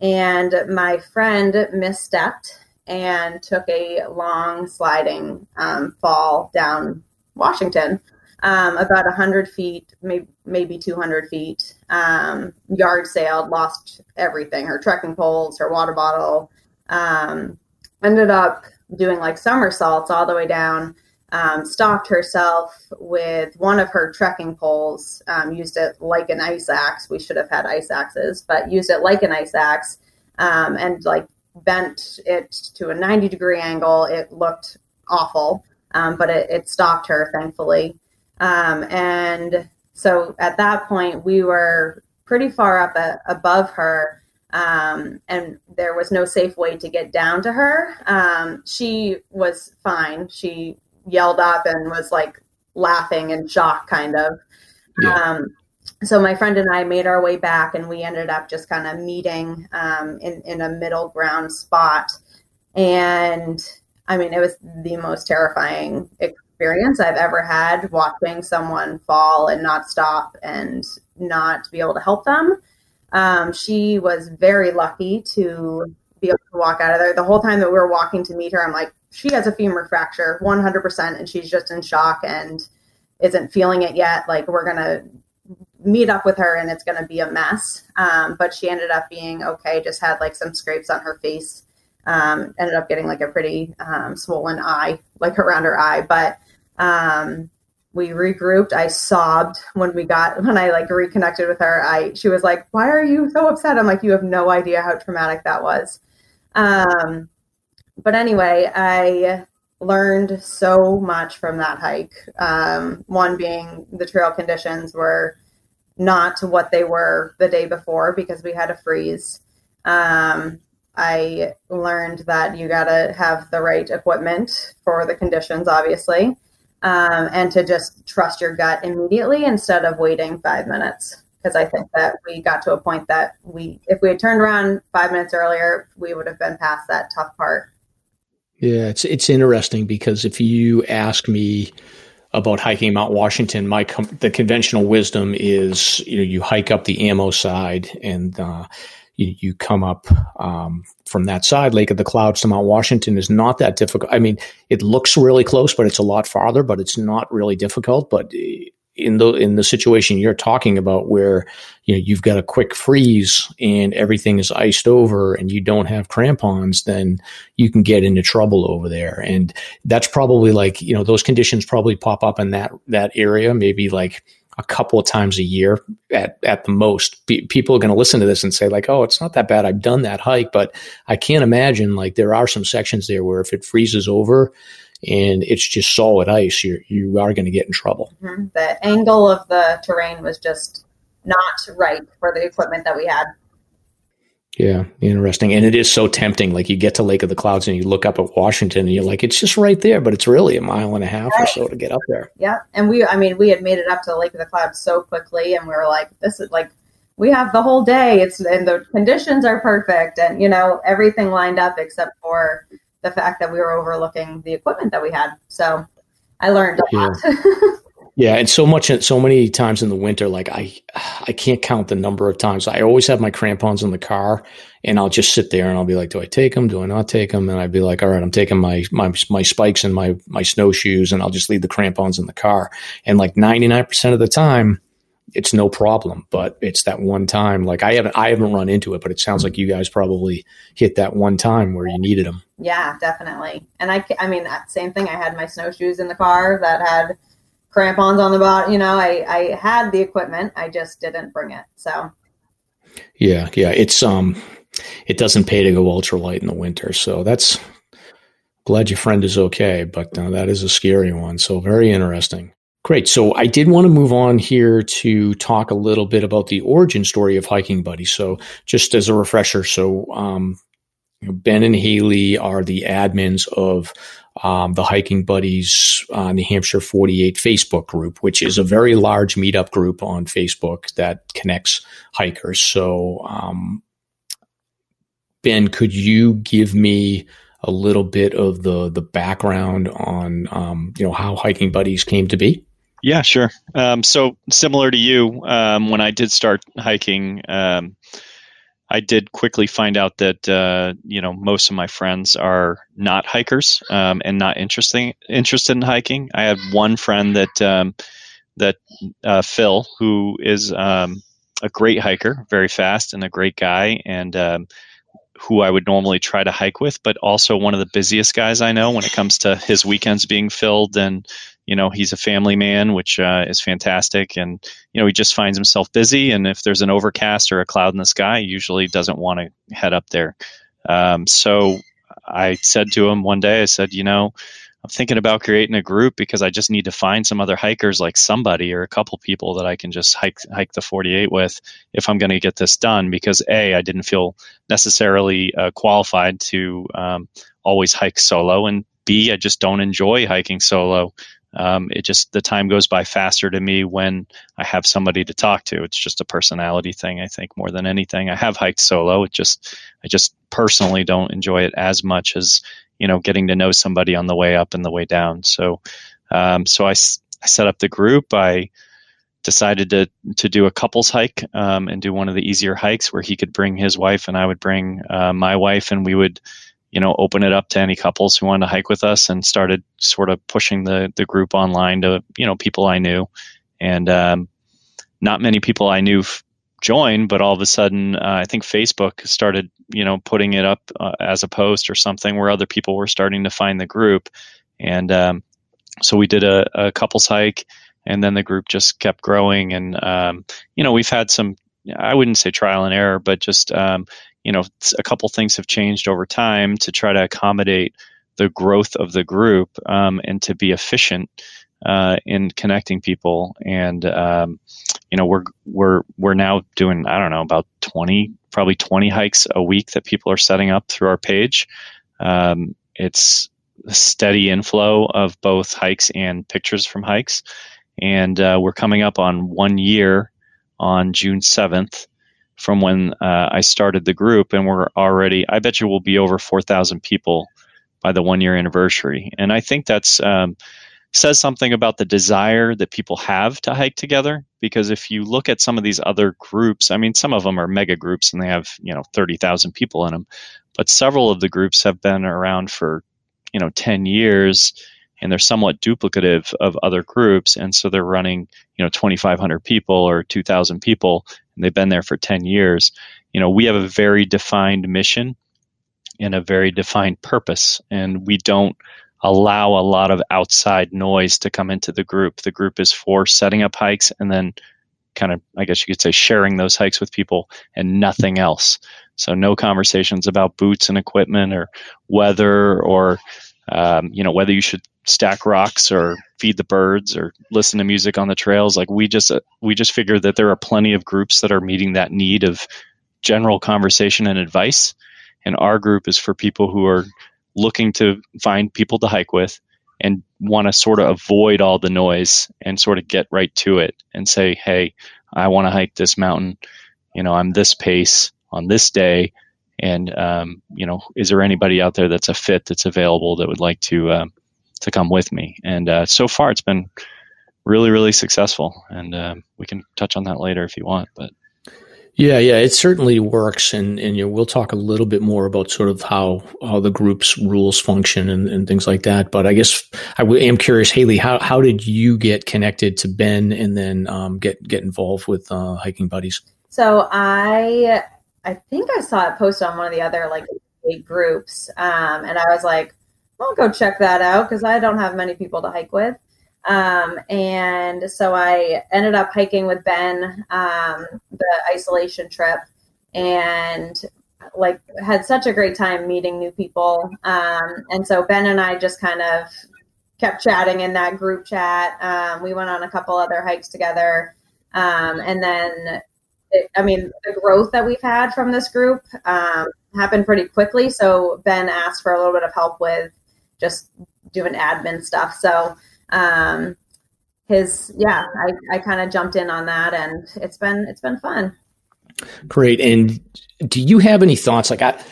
And my friend misstepped and took a long sliding um, fall down Washington, um, about one hundred feet, maybe, maybe two hundred feet, um, yard sailed, lost everything, her trekking poles, her water bottle, um, ended up doing like somersaults all the way down, um, stopped herself with one of her trekking poles, um, used it like an ice axe. We should have had ice axes, but used it like an ice axe, um, and like bent it to a ninety degree angle. It looked awful, um, but it, it stopped her, thankfully. Um, and so at that point we were pretty far up a, above her. Um, and there was no safe way to get down to her. Um, she was fine. She yelled up and was like laughing in shock, kind of. Yeah. Um, so my friend and I made our way back, and we ended up just kind of meeting, um, in, in a middle ground spot. And I mean, it was the most terrifying experience I've ever had, watching someone fall and not stop and not be able to help them. Um, she was very lucky to be able to walk out of there. The whole time that we were walking to meet her, I'm like, she has a femur fracture one hundred percent, and she's just in shock and isn't feeling it yet. Like, we're going to meet up with her and it's going to be a mess. Um, but she ended up being okay. Just had like some scrapes on her face. Um, ended up getting like a pretty, um, swollen eye, like around her eye. But, um, we regrouped. I sobbed when we got, when I like reconnected with her, I, she was like, why are you so upset? I'm like, you have no idea how traumatic that was. Um, but anyway, I learned so much from that hike. Um, one being the trail conditions were not what they were the day before because we had a freeze. Um, I learned that you gotta have the right equipment for the conditions, obviously. Um, and to just trust your gut immediately instead of waiting five minutes. Because I think that we got to a point that we, if we had turned around five minutes earlier, we would have been past that tough part. Yeah, it's it's interesting because if you ask me about hiking Mount Washington, my com- the conventional wisdom is, you know, you hike up the Ammo side and uh, you, you come up um, from that side. Lake of the Clouds to Mount Washington is not that difficult. I mean, it looks really close, but it's a lot farther, but it's not really difficult. But in the, in the situation you're talking about where, you know, you've got a quick freeze and everything is iced over and you don't have crampons, then you can get into trouble over there. And that's probably like, you know, those conditions probably pop up in that, that area, maybe like a couple of times a year at, at the most. P- people are going to listen to this and say like, oh, it's not that bad. I've done that hike, but I can't imagine, like, there are some sections there where if it freezes over and it's just solid ice, you're, you are going to get in trouble. Mm-hmm. The angle of the terrain was just not right for the equipment that we had. Yeah. Interesting. And it is so tempting. Like, you get to Lake of the Clouds and you look up at Washington and you're like, it's just right there, but it's really a mile and a half right. or so to get up there. Yeah. And we, I mean, we had made it up to the Lake of the Clouds so quickly and we were like, this is like, we have the whole day. It's, and the conditions are perfect. And, you know, everything lined up except for the fact that we were overlooking the equipment that we had. So I learned a yeah. lot. Yeah. And so much, so many times in the winter, like I, I can't count the number of times I always have my crampons in the car and I'll just sit there and I'll be like, do I take them? Do I not take them? And I'd be like, all right, I'm taking my, my, my spikes and my, my snowshoes and I'll just leave the crampons in the car. And like ninety-nine percent of the time, it's no problem, but it's that one time. Like, I haven't, I haven't run into it, but it sounds like you guys probably hit that one time where you needed them. Yeah, definitely. And I, I mean, that same thing. I had my snowshoes in the car that had crampons on the bottom, you know, I, I had the equipment, I just didn't bring it. So. Yeah. Yeah. It's, um, it doesn't pay to go ultralight in the winter. So that's, glad your friend is okay, but uh, that is a scary one. So very interesting. Great. So I did want to move on here to talk a little bit about the origin story of Hiking Buddies. So just as a refresher, so, um, Ben and Haley are the admins of um, the Hiking Buddies uh, New Hampshire forty-eight Facebook group, which is a very large meetup group on Facebook that connects hikers. So, um, Ben, could you give me a little bit of the the background on um, you know, how Hiking Buddies came to be? Yeah, sure. Um, so similar to you, um, when I did start hiking, um, I did quickly find out that uh, you know, most of my friends are not hikers um, and not interesting interested in hiking. I had one friend that um, that uh, Phil, who is um, a great hiker, very fast, and a great guy, and um, who I would normally try to hike with, but also one of the busiest guys I know when it comes to his weekends being filled. And you know, he's a family man, which uh, is fantastic. And, you know, he just finds himself busy. And if there's an overcast or a cloud in the sky, he usually doesn't want to head up there. Um, so I said to him one day, I said, you know, I'm thinking about creating a group because I just need to find some other hikers, like somebody or a couple people that I can just hike hike the forty-eight with if I'm going to get this done. Because A, I didn't feel necessarily uh, qualified to um, always hike solo. And B, I just don't enjoy hiking solo. Um, it just, the time goes by faster to me when I have somebody to talk to. It's just a personality thing, I think, more than anything. I have hiked solo. It just, I just personally don't enjoy it as much as, you know, getting to know somebody on the way up and the way down. So, um, so I, I set up the group. I decided to, to do a couples hike, um, and do one of the easier hikes where he could bring his wife and I would bring, uh, my wife, and we would, you know, open it up to any couples who wanted to hike with us, and started sort of pushing the the group online to, you know, people I knew. And um, not many people I knew f- joined, but all of a sudden, uh, I think Facebook started, you know, putting it up uh, as a post or something where other people were starting to find the group. And um, so we did a, a couples hike, and then the group just kept growing. And, um, you know, we've had some, I wouldn't say trial and error, but just, um, you know, a couple things have changed over time to try to accommodate the growth of the group, um, and to be efficient uh, in connecting people. And um, you know, we're we're we're now doing, I don't know, about twenty, probably twenty hikes a week that people are setting up through our page. Um, it's a steady inflow of both hikes and pictures from hikes, and uh, we're coming up on one year on June seventh. From when uh, I started the group, and we're already, I bet you we'll be over four thousand people by the one year anniversary. And I think that's um, says something about the desire that people have to hike together, because if you look at some of these other groups, I mean, some of them are mega groups and they have, you know, thirty thousand people in them, but several of the groups have been around for, you know, ten years, and they're somewhat duplicative of other groups. And so they're running, you know, twenty-five hundred people or two thousand people, and they've been there for ten years. You know, we have a very defined mission and a very defined purpose, and we don't allow a lot of outside noise to come into the group. The group is for setting up hikes and then kind of, I guess you could say, sharing those hikes with people, and nothing else. So no conversations about boots and equipment or weather or, um, you know, whether you should stack rocks or feed the birds or listen to music on the trails. Like we just, uh, we just figure that there are plenty of groups that are meeting that need of general conversation and advice. And our group is for people who are looking to find people to hike with and want to sort of avoid all the noise and sort of get right to it and say, hey, I want to hike this mountain, you know, I'm this pace on this day. And, um, you know, is there anybody out there that's a fit that's available that would like to, um, to come with me? And uh, so far it's been really, really successful. And um, we can touch on that later if you want, but yeah, yeah, it certainly works. And, and you know, we'll talk a little bit more about sort of how, how the group's rules function and, and things like that. But I guess I w- am curious, Haley, how, how did you get connected to Ben and then um, get, get involved with uh, Hiking Buddies? So I, I think I saw it posted on one of the other like big groups. Um, and I was like, I'll go check that out because I don't have many people to hike with. Um, and so I ended up hiking with Ben, um, the Isolation trip, and like had such a great time meeting new people. Um, and so Ben and I just kind of kept chatting in that group chat. Um, we went on a couple other hikes together. Um, and then, it, I mean, the growth that we've had from this group um, happened pretty quickly. So Ben asked for a little bit of help with just doing admin stuff. So, um, his, yeah, I, I kind of jumped in on that, and it's been, it's been fun. Great. And do you have any thoughts? Like I,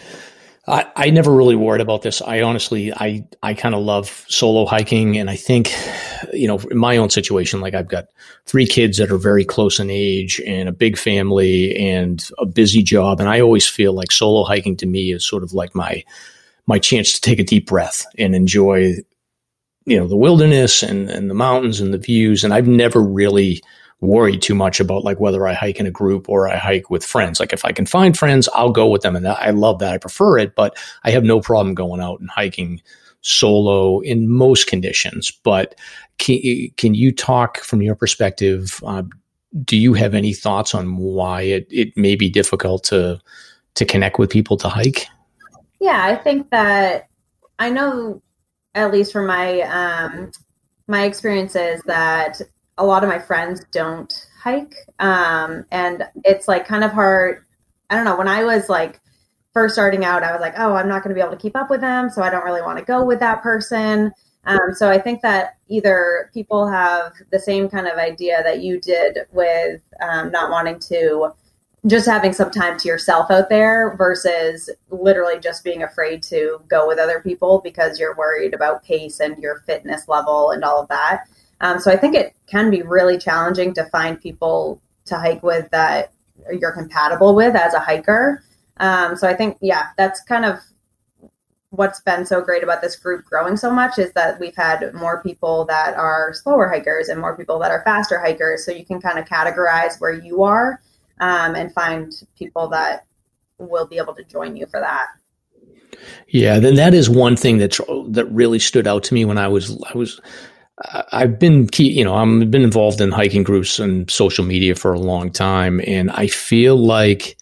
I, I never really worried about this. I honestly, I, I kind of love solo hiking. And I think, you know, in my own situation, like I've got three kids that are very close in age and a big family and a busy job. And I always feel like solo hiking to me is sort of like my, my chance to take a deep breath and enjoy, you know, the wilderness and, and the mountains and the views. And I've never really worried too much about like whether I hike in a group or I hike with friends. Like if I can find friends, I'll go with them. And I love that. I prefer it, but I have no problem going out and hiking solo in most conditions. But can, can you talk from your perspective? Uh, do you have any thoughts on why it, it may be difficult to, to connect with people to hike? Yeah, I think that I know, at least from my, um, my experiences, that a lot of my friends don't hike. Um, and it's like kind of hard. I don't know. When I was like first starting out, I was like, oh, I'm not going to be able to keep up with them. So I don't really want to go with that person. Um, so I think that either people have the same kind of idea that you did with um, not wanting to just having some time to yourself out there versus literally just being afraid to go with other people because you're worried about pace and your fitness level and all of that. Um, so I think it can be really challenging to find people to hike with that you're compatible with as a hiker. Um, so I think, yeah, that's kind of what's been so great about this group growing so much is that we've had more people that are slower hikers and more people that are faster hikers. So you can kind of categorize where you are um, and find people that will be able to join you for that. Yeah, then that is one thing that that really stood out to me when I was I was. I've been, you know, I've been involved in hiking groups and social media for a long time. And I feel like,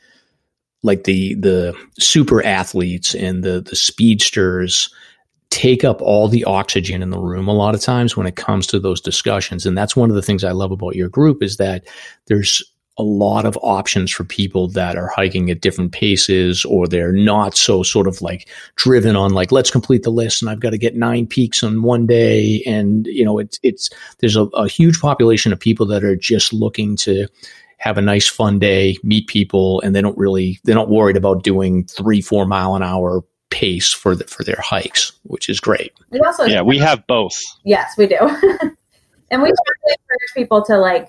like the, the super athletes and the, the speedsters take up all the oxygen in the room a lot of times when it comes to those discussions. And that's one of the things I love about your group is that there's a lot of options for people that are hiking at different paces, or they're not so sort of like driven on like, let's complete the list and I've got to get nine peaks on one day. And, you know, it's, it's, there's a, a huge population of people that are just looking to have a nice fun day, meet people, and they don't really, they're not worried about doing three, four mile an hour pace for the, for their hikes, which is great. We also, yeah, we have both. Yes, we do. And we really encourage people to like,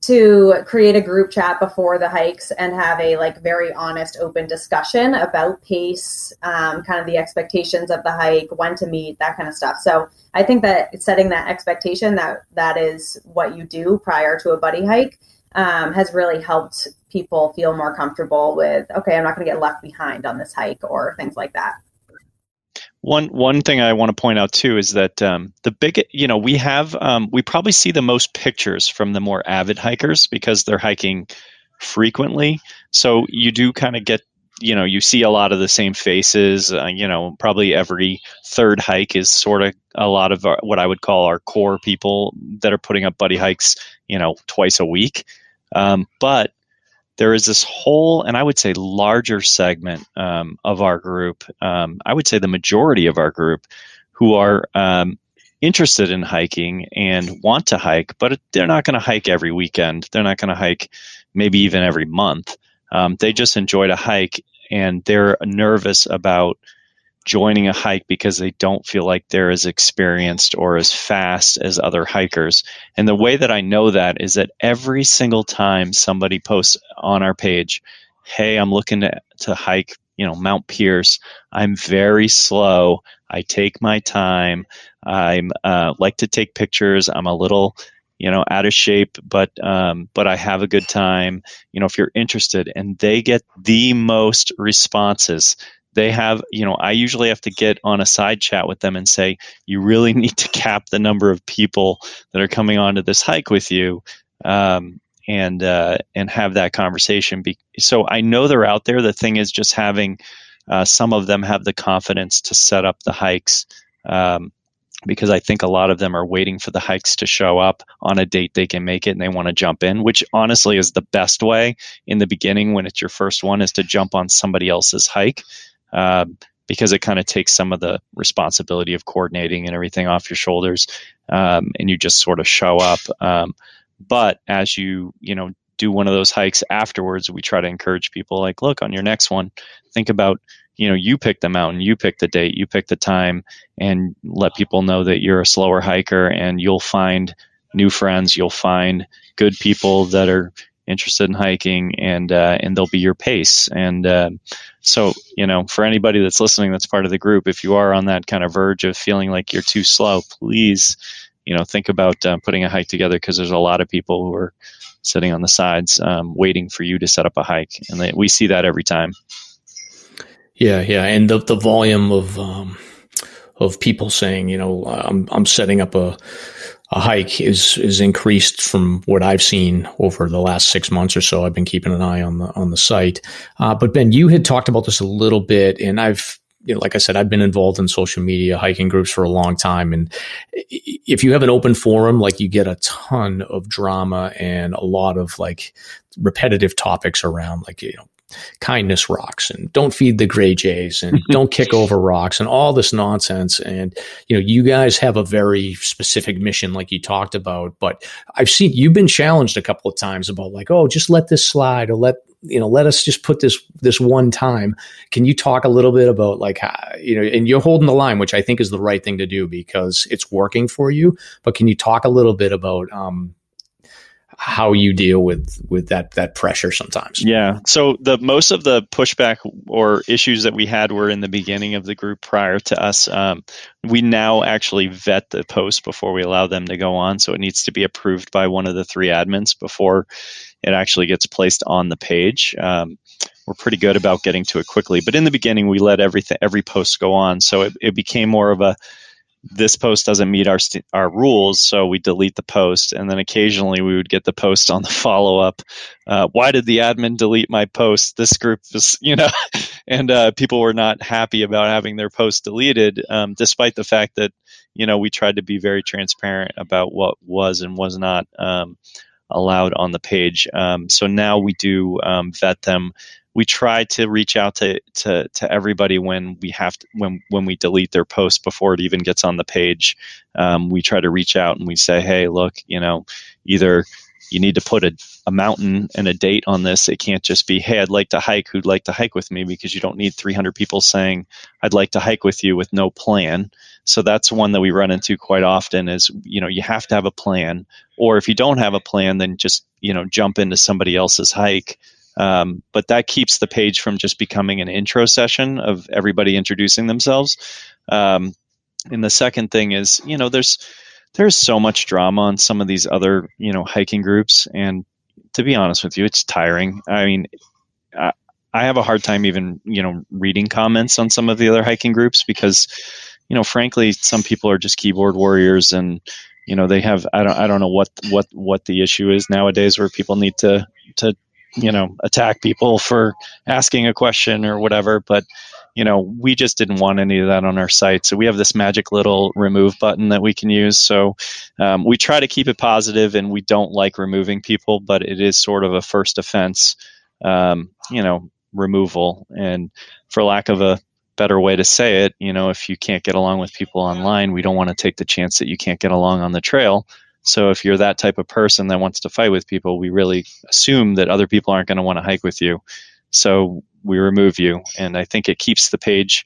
to create a group chat before the hikes and have a like very honest, open discussion about pace, um, kind of the expectations of the hike, when to meet, that kind of stuff. So I think that setting that expectation that that is what you do prior to a buddy hike um, has really helped people feel more comfortable with, okay, I'm not going to get left behind on this hike or things like that. One one thing I want to point out too is that um, the big, you know, we have um, we probably see the most pictures from the more avid hikers because they're hiking frequently. So you do kind of get, you know, you see a lot of the same faces. Uh, you know, probably every third hike is sort of a lot of our, what I would call our core people that are putting up buddy hikes, you know, twice a week. Um, but there is this whole, and I would say larger segment um, of our group, um, I would say the majority of our group, who are um, interested in hiking and want to hike, but they're not going to hike every weekend. They're not going to hike maybe even every month. Um, they just enjoy to hike, and they're nervous about joining a hike because they don't feel like they're as experienced or as fast as other hikers. And the way that I know that is that every single time somebody posts on our page, hey, I'm looking to, to hike, you know, Mount Pierce. I'm very slow. I take my time. I'm uh, like to take pictures. I'm a little, you know, out of shape, but, um, but I have a good time, you know, if you're interested. And they get the most responses. They have, you know, I usually have to get on a side chat with them and say, you really need to cap the number of people that are coming onto this hike with you um, and uh, and have that conversation. Be- so I know they're out there. The thing is just having uh, some of them have the confidence to set up the hikes um, because I think a lot of them are waiting for the hikes to show up on a date they can make it and they want to jump in, which honestly is the best way in the beginning when it's your first one is to jump on somebody else's hike. Uh, because it kind of takes some of the responsibility of coordinating and everything off your shoulders, um, and you just sort of show up. Um, but as you, you know, do one of those hikes afterwards, we try to encourage people, like, look, on your next one, think about, you know, you pick the mountain, you pick the date, you pick the time, and let people know that you're a slower hiker, and you'll find new friends, you'll find good people that are interested in hiking, and uh, and they'll be your pace. And uh, so, you know, for anybody that's listening that's part of the group, if you are on that kind of verge of feeling like you're too slow, please, you know, think about uh, putting a hike together, because there's a lot of people who are sitting on the sides um, waiting for you to set up a hike. And they, we see that every time. Yeah, yeah, and the the volume of um, of people saying, you know, I'm I'm setting up a a hike is is increased from what I've seen over the last six months or so. I've been keeping an eye on the on the site. Uh, but Ben, you had talked about this a little bit, and I've, you know, like I said, I've been involved in social media hiking groups for a long time, and if you have an open forum, like, you get a ton of drama and a lot of like repetitive topics around, like, you know, kindness rocks, and don't feed the gray jays, and don't kick over rocks, and all this nonsense. And, you know, you guys have a very specific mission, like you talked about, but I've seen you've been challenged a couple of times about, like, oh, just let this slide, or let, you know, let us just put this, this one time. Can you talk a little bit about, like, how, you know, and you're holding the line, which I think is the right thing to do because it's working for you, but can you talk a little bit about, um, how you deal with, with that, that pressure sometimes? Yeah. So the most of the pushback or issues that we had were in the beginning of the group prior to us. Um, we now actually vet the post before we allow them to go on. So it needs to be approved by one of the three admins before it actually gets placed on the page. Um, we're pretty good about getting to it quickly, but in the beginning we let everything, every post go on. So it, it became more of a, this post doesn't meet our st- our rules, so we delete the post. And then occasionally we would get the post on the follow-up. Uh, why did the admin delete my post? This group is, you know, and uh, people were not happy about having their post deleted, um, despite the fact that, you know, we tried to be very transparent about what was and was not um, allowed on the page. Um, so now we do um, vet them. We try to reach out to, to, to everybody when we have to, when when we delete their post before it even gets on the page. Um, we try to reach out and we say, hey, look, you know, either you need to put a, a mountain and a date on this. It can't just be, hey, I'd like to hike. Who'd like to hike with me? Because you don't need three hundred people saying, I'd like to hike with you, with no plan. So that's one that we run into quite often is, you know, you have to have a plan. Or if you don't have a plan, then just, you know, jump into somebody else's hike. Um, but that keeps the page from just becoming an intro session of everybody introducing themselves. Um, and the second thing is, you know, there's there's so much drama on some of these other, you know, hiking groups. And to be honest with you, it's tiring. I mean, I, I have a hard time even, you know, reading comments on some of the other hiking groups because, you know, frankly, some people are just keyboard warriors and, you know, they have, I don't I don't know what what what the issue is nowadays where people need to to. you know, attack people for asking a question or whatever. But, you know, we just didn't want any of that on our site. So we have this magic little remove button that we can use. So um, we try to keep it positive and we don't like removing people, but it is sort of a first offense, um, you know, removal. And for lack of a better way to say it, you know, if you can't get along with people online, we don't want to take the chance that you can't get along on the trail. So if you're that type of person that wants to fight with people, we really assume that other people aren't going to want to hike with you. So we remove you. And I think it keeps the page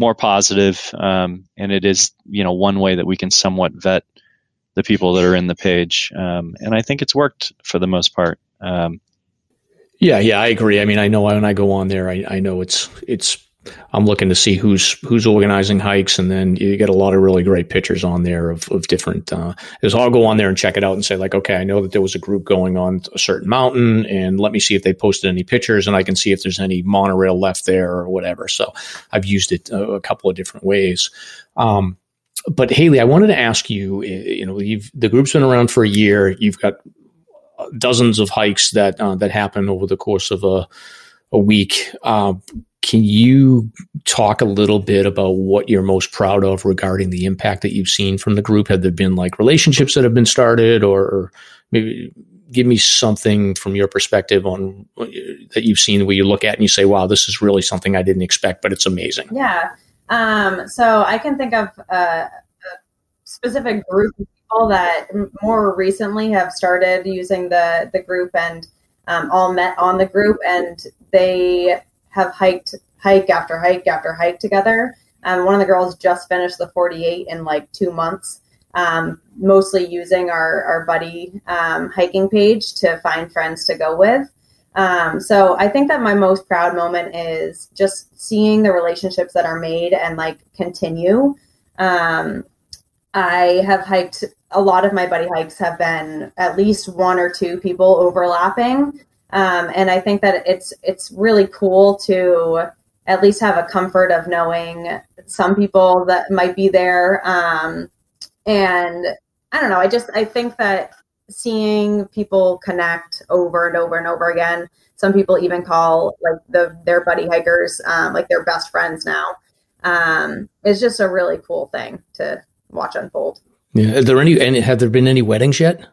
more positive. Um, and it is, you know, one way that we can somewhat vet the people that are in the page. Um, and I think it's worked for the most part. Um, yeah, yeah, I agree. I mean, I know when I go on there, I, I know it's it's. I'm looking to see who's who's organizing hikes, and then you get a lot of really great pictures on there of, of different uh is I'll go on there and check it out and say, like, okay, I know that there was a group going on a certain mountain, and let me see if they posted any pictures, and I can see if there's any monorail left there or whatever. So I've used it uh, a couple of different ways. Um but Haley, I wanted to ask you, you know, you've the group's been around for a year. You've got dozens of hikes that uh, that happen over the course of a a week. Uh, can you talk a little bit about what you're most proud of regarding the impact that you've seen from the group? Have there been like relationships that have been started, or, or maybe give me something from your perspective on that you've seen where you look at and you say, wow, this is really something I didn't expect, but it's amazing. Yeah. Um, so I can think of a, a specific group of people that more recently have started using the, the group and um, all met on the group, and they have hiked hike after hike after hike together. Um, one of the girls just finished the forty-eight in like two months, um, mostly using our, our buddy um, hiking page to find friends to go with. Um, so I think that my most proud moment is just seeing the relationships that are made and like continue. Um, I have hiked, a lot of my buddy hikes have been at least one or two people overlapping. Um, and I think that it's, it's really cool to at least have a comfort of knowing some people that might be there. Um, and I don't know, I just, I think that seeing people connect over and over and over again. Some people even call like the, their buddy hikers, um, like their best friends now. Um, it's just a really cool thing to watch unfold. Yeah. Are there any, any have there been any weddings yet?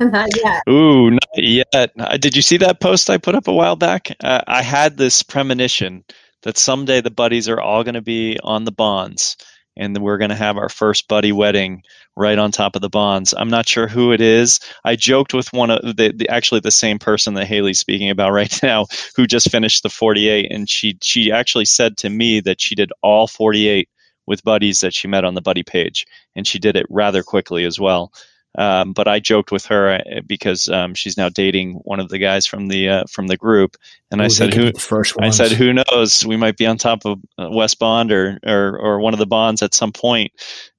Not yet. Ooh, not yet. Did you see that post I put up a while back? Uh, I had this premonition that someday the buddies are all going to be on the Bonds, and we're going to have our first buddy wedding right on top of the Bonds. I'm not sure who it is. I joked with one of the, the actually the same person that Haley's speaking about right now, who just finished the forty-eight, and she she actually said to me that she did all forty-eight with buddies that she met on the buddy page, and she did it rather quickly as well. Um, but I joked with her because um, she's now dating one of the guys from the uh, from the group, and Ooh, I said, "Who?" I said, "Who knows? We might be on top of West Bond or or, or one of the Bonds at some point."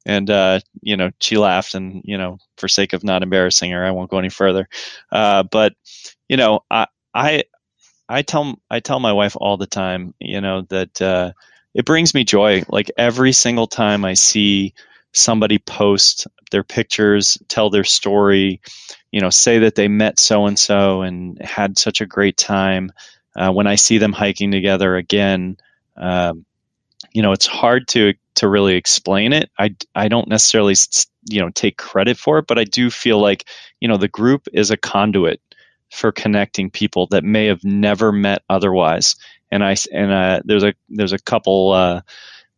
And uh, you know, she laughed, and you know, for sake of not embarrassing her, I won't go any further. Uh, but you know, I I I tell I tell my wife all the time, you know, that uh, it brings me joy. Like every single time I see somebody post their pictures, tell their story, you know, say that they met so-and-so and had such a great time. Uh, when I see them hiking together again, um, you know, it's hard to, to really explain it. I, I don't necessarily, you know, take credit for it, but I do feel like, you know, the group is a conduit for connecting people that may have never met otherwise. And I, and, uh, there's a, there's a couple, uh,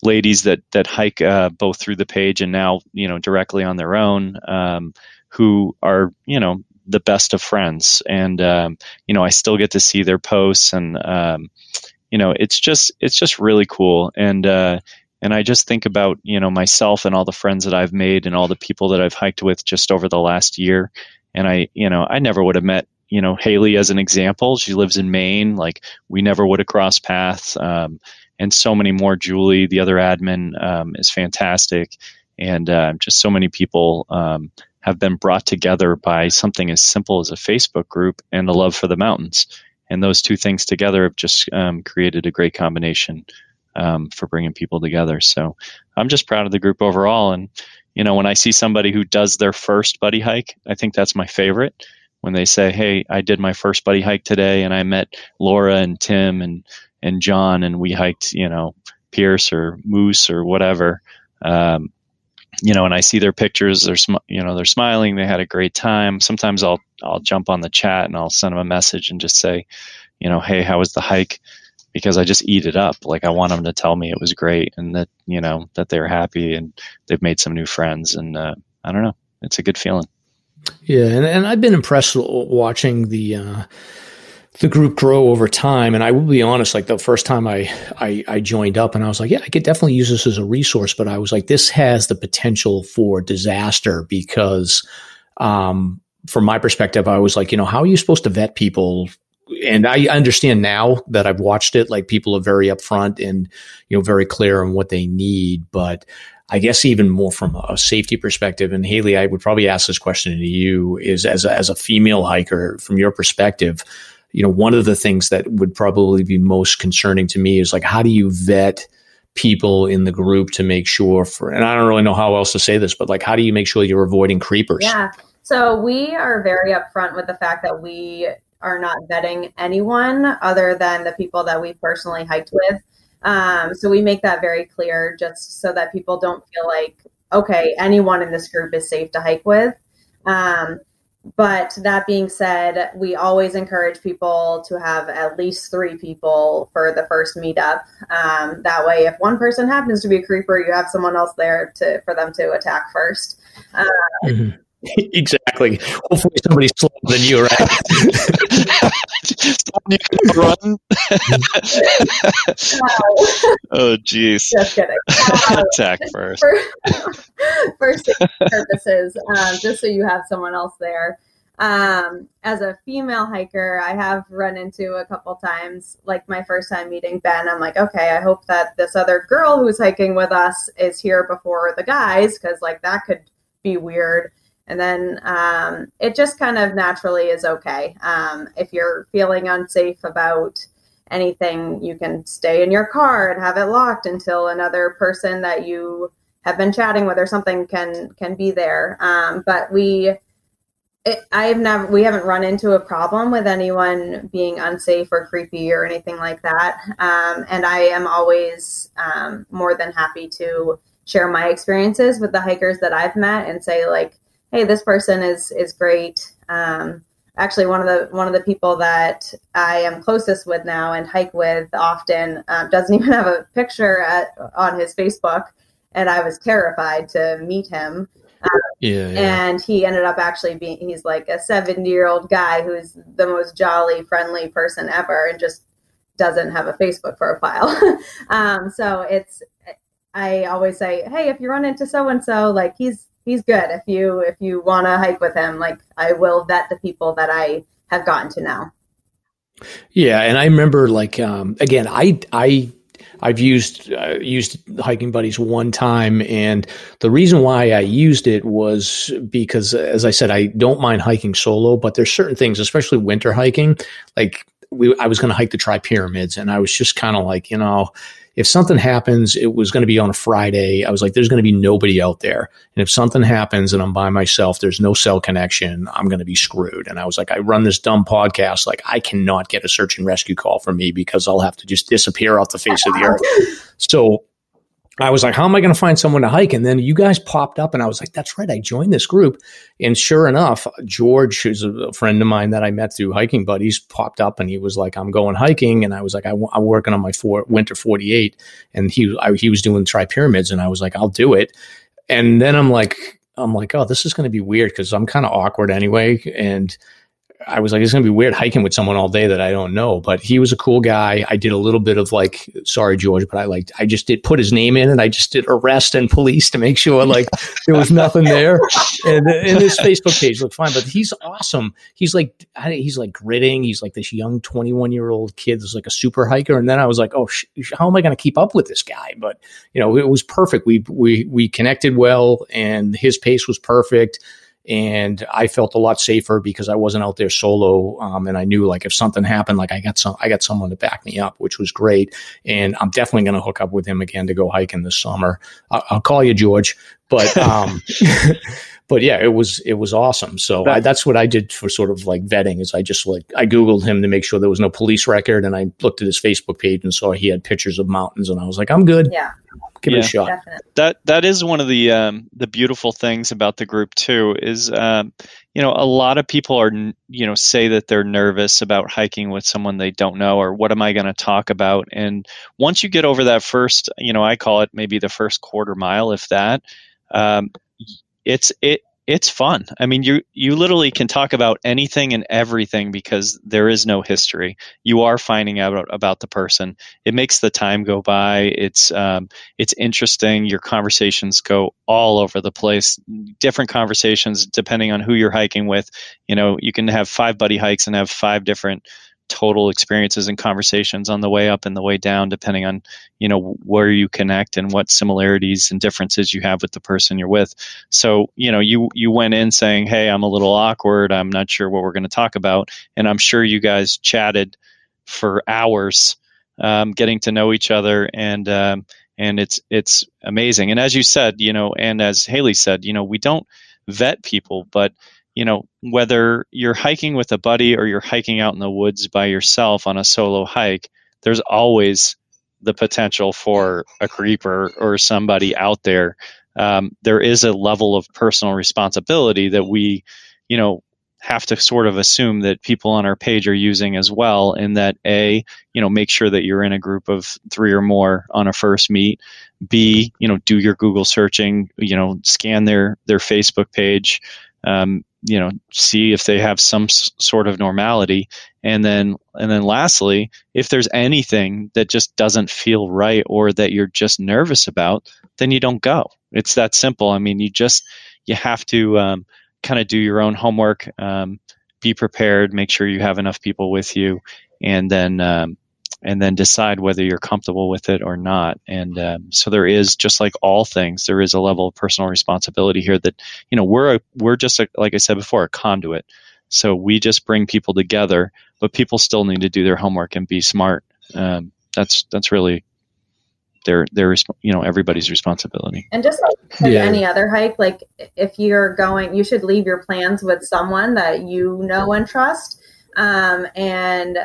ladies that that hike uh, both through the page and now, you know, directly on their own, um, who are, you know, the best of friends. And, um, you know, I still get to see their posts, and, um, you know, it's just it's just really cool. And uh, and I just think about, you know, myself and all the friends that I've made and all the people that I've hiked with just over the last year. And I, you know, I never would have met, you know, Haley as an example. She lives in Maine. Like we never would have crossed paths. Um And so many more. Julie, the other admin, um, is fantastic. And uh, just so many people um, have been brought together by something as simple as a Facebook group and a love for the mountains. And those two things together have just um, created a great combination um, for bringing people together. So I'm just proud of the group overall. And, you know, when I see somebody who does their first buddy hike, I think that's my favorite. When they say, hey, I did my first buddy hike today and I met Laura and Tim and and John, and we hiked, you know, Pierce or Moose or whatever, um, you know, and I see their pictures, they're, sm- you know, they're smiling. They had a great time. Sometimes I'll, I'll jump on the chat and I'll send them a message and just say, you know, hey, how was the hike? Because I just eat it up. Like I want them to tell me it was great and that, you know, that they're happy and they've made some new friends. And, uh, I don't know, it's a good feeling. Yeah. And, and I've been impressed watching the, uh, the group grow over time. And I will be honest, like the first time I, I, I joined up and I was like, yeah, I could definitely use this as a resource, but I was like, this has the potential for disaster because, um, from my perspective, I was like, you know, how are you supposed to vet people? And I understand now that I've watched it, like people are very upfront and, you know, very clear on what they need, but I guess even more from a safety perspective, and Haley, I would probably ask this question to you is as a, as a female hiker, from your perspective, you know, one of the things that would probably be most concerning to me is like, how do you vet people in the group to make sure for, and I don't really know how else to say this, but like, how do you make sure you're avoiding creepers? Yeah. So we are very upfront with the fact that we are not vetting anyone other than the people that we personally hiked with. Um, so we make that very clear just so that people don't feel like, okay, anyone in this group is safe to hike with. Um, But that being said, we always encourage people to have at least three people for the first meetup. Um, that way, if one person happens to be a creeper, you have someone else there to for them to attack first. Um, mm-hmm. Exactly. Hopefully somebody's slower than you, right? you can run? Oh, geez. Just kidding. Uh, Attack first. For, for safety purposes, um, just so you have someone else there. Um, as a female hiker, I have run into a couple times, like my first time meeting Ben, I'm like, okay, I hope that this other girl who's hiking with us is here before the guys, because like that could be weird. And then um, it just kind of naturally is okay. Um, if you're feeling unsafe about anything, you can stay in your car and have it locked until another person that you have been chatting with or something can can be there. Um, but we, it, I've never, we haven't run into a problem with anyone being unsafe or creepy or anything like that. Um, and I am always um, more than happy to share my experiences with the hikers that I've met and say like, hey, this person is, is great. Um, actually one of the, one of the people that I am closest with now and hike with often um, doesn't even have a picture at, on his Facebook. And I was terrified to meet him. Um, yeah, yeah. And he ended up actually being, he's like a seventy year old guy who's the most jolly, friendly person ever. And just doesn't have a Facebook profile. um, so it's, I always say, hey, if you run into so-and-so, like he's, he's good. If you, if you want to hike with him, like I will vet the people that I have gotten to know. Yeah. And I remember like, um, again, I, I, I've used, uh, used Hiking Buddies one time. And the reason why I used it was because, as I said, I don't mind hiking solo, but there's certain things, especially winter hiking. Like we, I was going to hike the Tri-Pyramids and I was just kind of like, you know, if something happens, it was going to be on a Friday. I was like, there's going to be nobody out there. And if something happens and I'm by myself, there's no cell connection, I'm going to be screwed. And I was like, I run this dumb podcast. Like I cannot get a search and rescue call from me because I'll have to just disappear off the face of the earth. So I was like, how am I going to find someone to hike? And then you guys popped up and I was like, that's right. I joined this group. And sure enough, George, who's a friend of mine that I met through Hiking Buddies, popped up and he was like, I'm going hiking. And I was like, I w- I'm working on my four- winter forty-eight. And he I, he was doing Tri-Pyramids and I was like, I'll do it. And then I'm like, I'm like, oh, this is going to be weird because I'm kind of awkward anyway. And I was like, it's going to be weird hiking with someone all day that I don't know, but he was a cool guy. I did a little bit of like, sorry, George, but I like, I just did put his name in and I just did arrest and police to make sure like there was nothing there. And, and his Facebook page looked fine, but he's awesome. He's like, he's like gritting. He's like this young twenty-one year old kid that's like a super hiker. And then I was like, oh, sh- how am I going to keep up with this guy? But you know, it was perfect. We, we, we connected well and his pace was perfect. And I felt a lot safer because I wasn't out there solo. Um, and I knew like if something happened, like I got some, I got someone to back me up, which was great. And I'm definitely going to hook up with him again to go hiking this summer. I'll, I'll call you, George. But, um, but yeah, it was, it was awesome. So I, that's what I did for sort of like vetting is I just like, I Googled him to make sure there was no police record. And I looked at his Facebook page and saw he had pictures of mountains and I was like, I'm good. Yeah. Give yeah, it a shot. Definitely. That that is one of the um, the beautiful things about the group too is um, you know a lot of people are you know say that they're nervous about hiking with someone they don't know or what am I going to talk about, and once you get over that first you know I call it maybe the first quarter mile if that um, it's it it's fun. I mean you you literally can talk about anything and everything because there is no history. You are finding out about the person. It makes the time go by. It's um, it's interesting. Your conversations go all over the place. Different conversations depending on who you're hiking with. You know, you can have five buddy hikes and have five different total experiences and conversations on the way up and the way down, depending on, you know, where you connect and what similarities and differences you have with the person you're with. So, you know, you, you went in saying, hey, I'm a little awkward. I'm not sure what we're going to talk about. And I'm sure you guys chatted for hours, um, getting to know each other. And, um, and it's, it's amazing. And as you said, you know, and as Haley said, you know, we don't vet people, but you know, whether you're hiking with a buddy or you're hiking out in the woods by yourself on a solo hike, there's always the potential for a creeper or somebody out there. Um, there is a level of personal responsibility that we, you know, have to sort of assume that people on our page are using as well. And that A, you know, make sure that you're in a group of three or more on a first meet. B, you know, do your Google searching, you know, scan their, their Facebook page. Um, you know, see if they have some s- sort of normality. And then, and then lastly, if there's anything that just doesn't feel right or that you're just nervous about, then you don't go. It's that simple. I mean, you just, you have to um, kind of do your own homework, um, be prepared, make sure you have enough people with you, and then, um, and then decide whether you're comfortable with it or not. And um, so there is, just like all things, there is a level of personal responsibility here that, you know, we're a, we're just, a, like I said before, a conduit. So we just bring people together, but people still need to do their homework and be smart. Um, that's that's really their, their you know, everybody's responsibility. And just like, like yeah. any other hike, like if you're going, you should leave your plans with someone that you know and trust. Um, and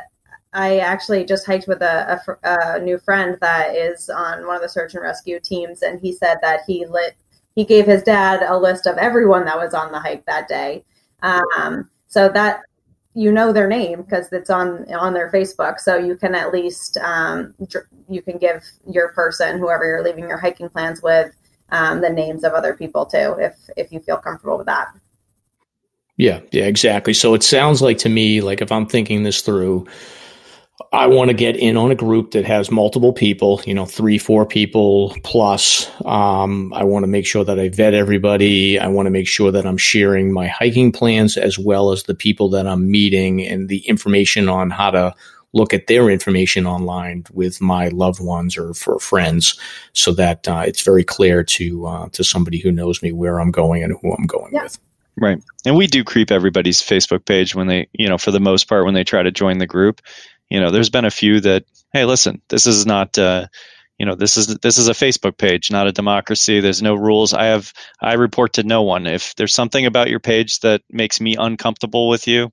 I actually just hiked with a, a, a new friend that is on one of the search and rescue teams, and he said that he lit, he gave his dad a list of everyone that was on the hike that day, um, so that you know their name because it's on on their Facebook. So you can at least um, you can give your person, whoever you're leaving your hiking plans with, um, the names of other people too, if if you feel comfortable with that. Yeah, yeah, exactly. So it sounds like to me, like if I'm thinking this through, I want to get in on a group that has multiple people, you know, three, four people plus. Um, I want to make sure that I vet everybody. I want to make sure that I'm sharing my hiking plans as well as the people that I'm meeting and the information on how to look at their information online with my loved ones or for friends, so that uh, it's very clear to uh, to somebody who knows me where I'm going and who I'm going yeah. with. Right. And we do creep everybody's Facebook page when they, you know, for the most part, when they try to join the group. You know, there's been a few that, hey, listen, this is not, uh, you know, this is this is a Facebook page, not a democracy. There's no rules. I have, I report to no one. If there's something about your page that makes me uncomfortable with you,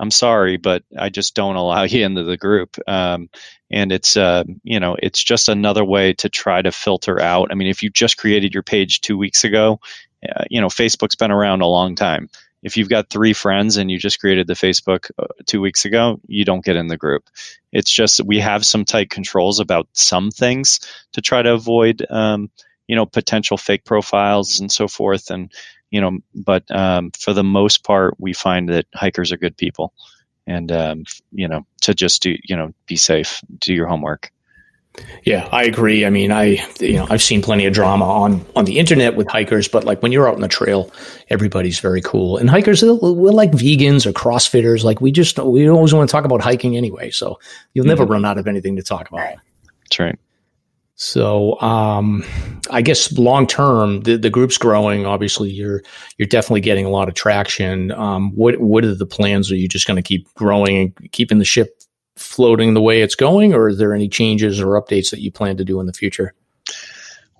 I'm sorry, but I just don't allow you into the group. Um, and it's, uh, you know, it's just another way to try to filter out. I mean, if you just created your page two weeks ago, uh, you know, Facebook's been around a long time. If you've got three friends and you just created the Facebook two weeks ago, you don't get in the group. It's just we have some tight controls about some things to try to avoid, um, you know, potential fake profiles and so forth. And, you know, but um, for the most part, we find that hikers are good people, and, um, you know, to just do, you know, be safe, do your homework. Yeah, I agree. I mean, I, you know, I've seen plenty of drama on, on the internet with hikers, but like when you're out on the trail, everybody's very cool. And hikers, we're like vegans or CrossFitters. Like we just, we always want to talk about hiking anyway. So you'll never mm-hmm. run out of anything to talk about. That's right. So, um, I guess long-term, the, the group's growing. Obviously you're, you're definitely getting a lot of traction. Um, what, what are the plans? Are you just going to keep growing and keeping the ship floating the way it's going, or is there any changes or updates that you plan to do in the future?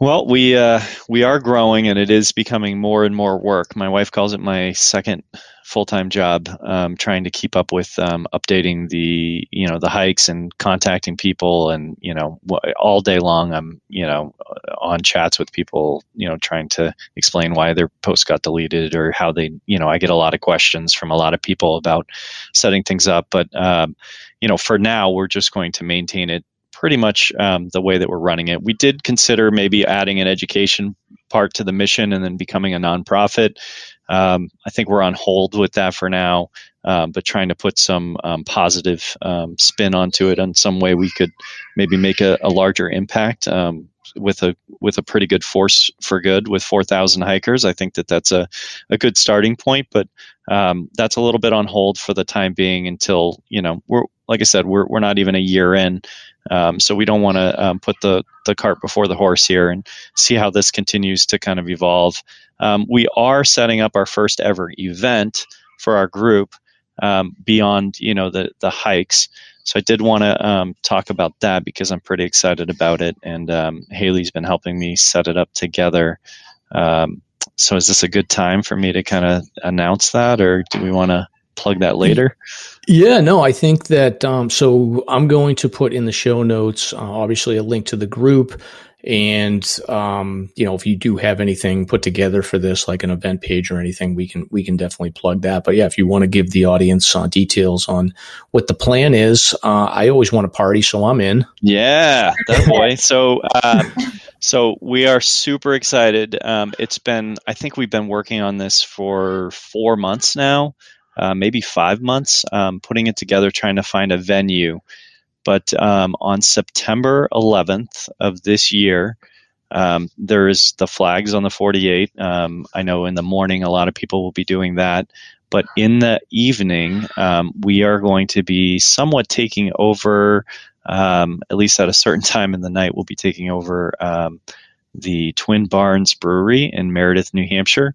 Well, we uh, we are growing, and it is becoming more and more work. My wife calls it my second full-time job, um, trying to keep up with um, updating the you know the hikes and contacting people, and you know all day long I'm you know on chats with people, you know trying to explain why their post got deleted or how they you know I get a lot of questions from a lot of people about setting things up, but um, you know for now we're just going to maintain it pretty much um, the way that we're running it. We did consider maybe adding an education part to the mission and then becoming a nonprofit. Um, I think we're on hold with that for now, um, but trying to put some um, positive um, spin onto it in some way we could maybe make a, a larger impact um, with a with a pretty good force for good with four thousand hikers. I think that that's a, a good starting point, but um, that's a little bit on hold for the time being until, you know, we're like I said, we're we're not even a year in. Um, so we don't want to um, put the, the cart before the horse here and see how this continues to kind of evolve. Um, we are setting up our first ever event for our group um, beyond, you know, the, the hikes. So I did want to um, talk about that because I'm pretty excited about it. And um, Haley's been helping me set it up together. Um, so is this a good time for me to kind of announce that, or do we want to plug that later? Yeah, no, I think that, um, so I'm going to put in the show notes, uh, obviously a link to the group. And, um, you know, if you do have anything put together for this, like an event page or anything, we can, we can definitely plug that. But yeah, if you want to give the audience uh, details on what the plan is, uh, I always want to party. So I'm in. Yeah, that boy. So, uh, So we are super excited. Um, it's been, I think we've been working on this for four months now, uh, maybe five months, um, putting it together, trying to find a venue. But um, on September eleventh of this year, um, there is the flags on the forty-eight. Um, I know in the morning, a lot of people will be doing that. But in the evening, um, we are going to be somewhat taking over, um, at least at a certain time in the night, we'll be taking over um, the Twin Barns Brewery in Meredith, New Hampshire.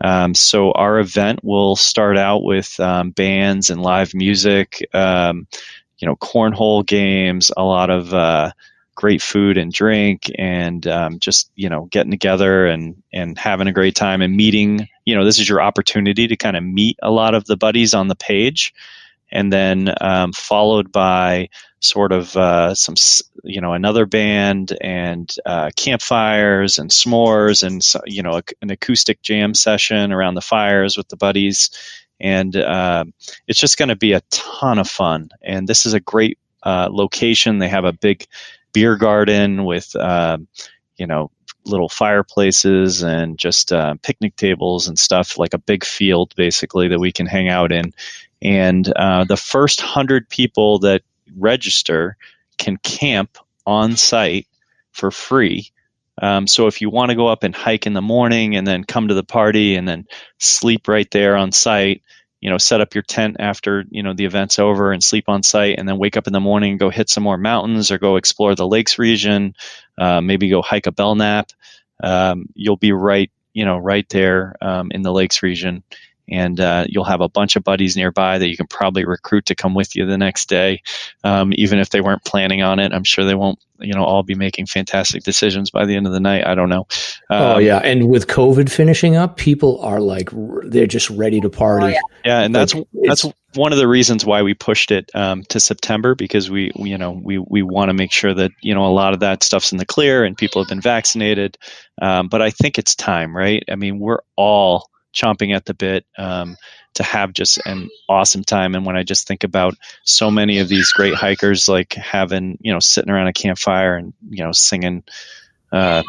Um, so our event will start out with um, bands and live music, um, you know, cornhole games, a lot of uh, great food and drink, and um, just, you know, getting together and, and having a great time and meeting. You know, this is your opportunity to kind of meet a lot of the buddies on the page, and then um, followed by sort of uh, some, you know, another band and uh, campfires and s'mores and, you know, an acoustic jam session around the fires with the buddies. And uh, it's just going to be a ton of fun. And this is a great uh, location. They have a big beer garden with, uh, you know, little fireplaces and just uh, picnic tables and stuff, like a big field basically that we can hang out in. And uh, the first hundred people that register can camp on site for free. Um, so if you want to go up and hike in the morning and then come to the party and then sleep right there on site, you know, set up your tent after, you know, the event's over and sleep on site, and then wake up in the morning and go hit some more mountains or go explore the lakes region, uh, maybe go hike a Belknap. Um, you'll be right, you know, right there um, in the lakes region, and uh, you'll have a bunch of buddies nearby that you can probably recruit to come with you the next day, um, even if they weren't planning on it. I'm sure they won't, you know, all be making fantastic decisions by the end of the night. I don't know. Um, oh, yeah. And with COVID finishing up, people are like, they're just ready to party. Oh, yeah. yeah. And that's, like, that's one of the reasons why we pushed it um, to September, because we, we you know, we, we want to make sure that, you know, a lot of that stuff's in the clear and people have been vaccinated. Um, but I think it's time, right? I mean, we're all chomping at the bit um, to have just an awesome time. And when I just think about so many of these great hikers, like having, you know, sitting around a campfire and, you know, singing, uh,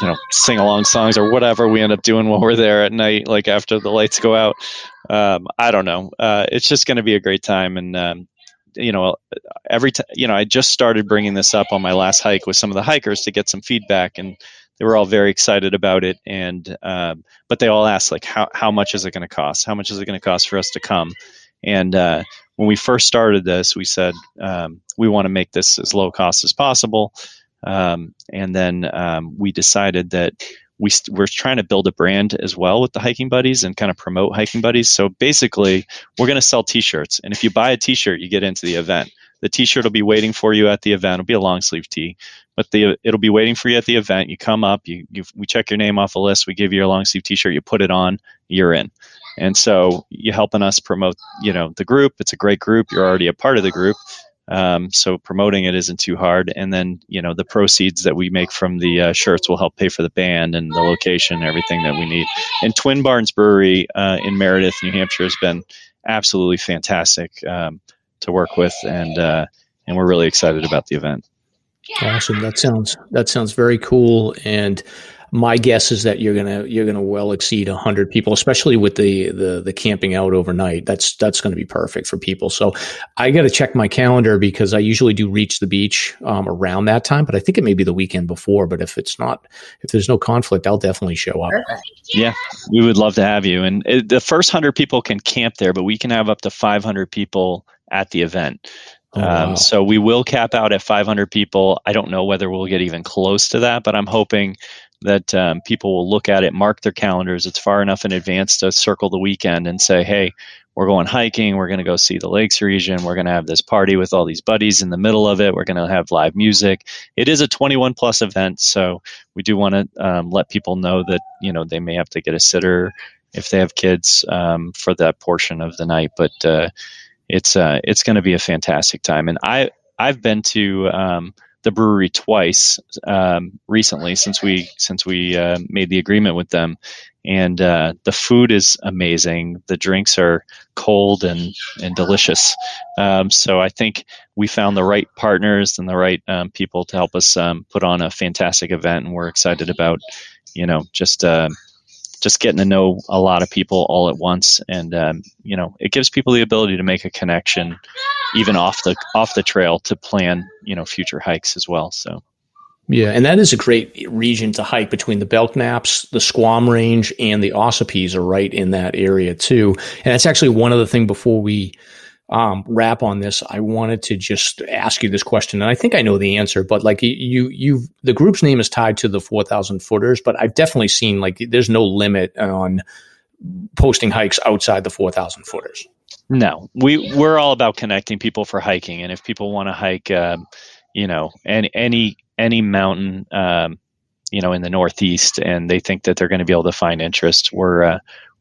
you know, sing along songs or whatever we end up doing while we're there at night, like after the lights go out. Um, I don't know. Uh, it's just going to be a great time. And, um, you know, every time, you know, I just started bringing this up on my last hike with some of the hikers to get some feedback, and they were all very excited about it, and um, but they all asked, like, how how much is it going to cost? How much is it going to cost for us to come? And uh, when we first started this, we said um, we want to make this as low cost as possible. Um, and then um, we decided that we st- we're trying to build a brand as well with the Hiking Buddies and kind of promote Hiking Buddies. So basically, we're going to sell T-shirts, and if you buy a T-shirt, you get into the event. The T-shirt will be waiting for you at the event. It'll be a long sleeve tee, but the it'll be waiting for you at the event. You come up, you, you we check your name off a list, we give you a long sleeve T-shirt, you put it on, you're in. And so you're helping us promote, you know, the group. It's a great group. You're already a part of the group, um, so promoting it isn't too hard. And then, you know, the proceeds that we make from the uh, shirts will help pay for the band and the location and everything that we need. And Twin Barns Brewery uh, in Meredith, New Hampshire, has been absolutely fantastic. Um, to work with, and uh, and we're really excited about the event. Awesome. That sounds that sounds very cool. And my guess is that you're gonna you're gonna well exceed a hundred people, especially with the, the the camping out overnight. That's that's gonna be perfect for people. So I gotta check my calendar, because I usually do reach the beach um, around that time, but I think it may be the weekend before. But if it's not, if there's no conflict, I'll definitely show up. Yeah, we would love to have you. And it, the first hundred people can camp there, but we can have up to five hundred people at the event. Oh, wow. Um, so we will cap out at five hundred people. I don't know whether we'll get even close to that, but I'm hoping that um, people will look at it, mark their calendars. It's far enough in advance to circle the weekend and say, hey, we're going hiking. We're going to go see the lakes region. We're going to have this party with all these buddies in the middle of it. We're going to have live music. It is a twenty-one plus event. So we do want to um, let people know that, you know, they may have to get a sitter if they have kids um, for that portion of the night. But, uh, It's uh, it's going to be a fantastic time. And I, I've been to um, the brewery twice um, recently since we since we uh, made the agreement with them, and uh, the food is amazing. The drinks are cold and and delicious. Um, so I think we found the right partners and the right um, people to help us um, put on a fantastic event, and we're excited about you know just uh, just getting to know a lot of people all at once, and um, you know it gives people the ability to make a connection. Even off the off the trail to plan, you know, future hikes as well. So, yeah, and that is a great region to hike between the Belknaps, the Squam Range, and the Osipes are right in that area too. And that's actually one other thing before we um, wrap on this. I wanted to just ask you this question, and I think I know the answer, but like you, you, the group's name is tied to the four thousand footers, but I've definitely seen like there's no limit on posting hikes outside the four thousand footers. No, we we're all about connecting people for hiking, and if people want to hike, um, you know, any any any mountain, um, you know, in the Northeast, and they think that they're going to be able to find interest, we're uh,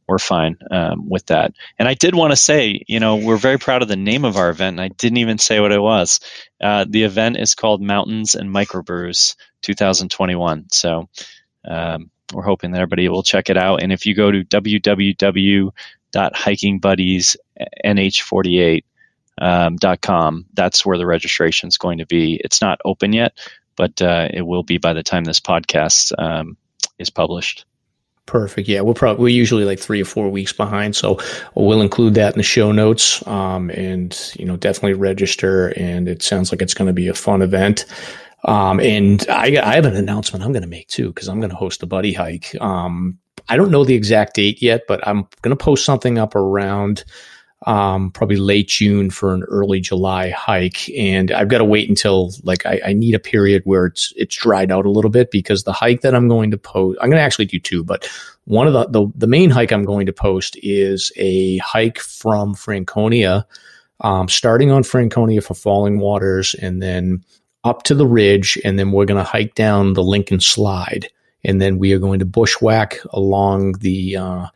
we're fine um, with that. And I did want to say, you know, we're very proud of the name of our event, and I didn't even say what it was. Uh, the event is called Mountains and Microbrews twenty twenty-one. So um, we're hoping that everybody will check it out. And if you go to w w w dot hiking buddies n h forty-eight dot com. That's where the registration is going to be. It's not open yet, but uh, it will be by the time this podcast um, is published. Perfect. Yeah, we're probably we're usually like three or four weeks behind, so we'll include that in the show notes. Um, and you know, definitely register. And it sounds like it's going to be a fun event. Um, and I, I have an announcement I'm going to make too, because I'm going to host a buddy hike. Um, I don't know the exact date yet, but I'm going to post something up around um, probably late June for an early July hike. And I've got to wait until like I, I need a period where it's it's dried out a little bit, because the hike that I'm going to post, I'm going to actually do two, but one of the, the, the main hike I'm going to post is a hike from Franconia, um, starting on Franconia for Falling Waters and then up to the ridge. And then we're going to hike down the Lincoln Slide. And then we are going to bushwhack along the, uh,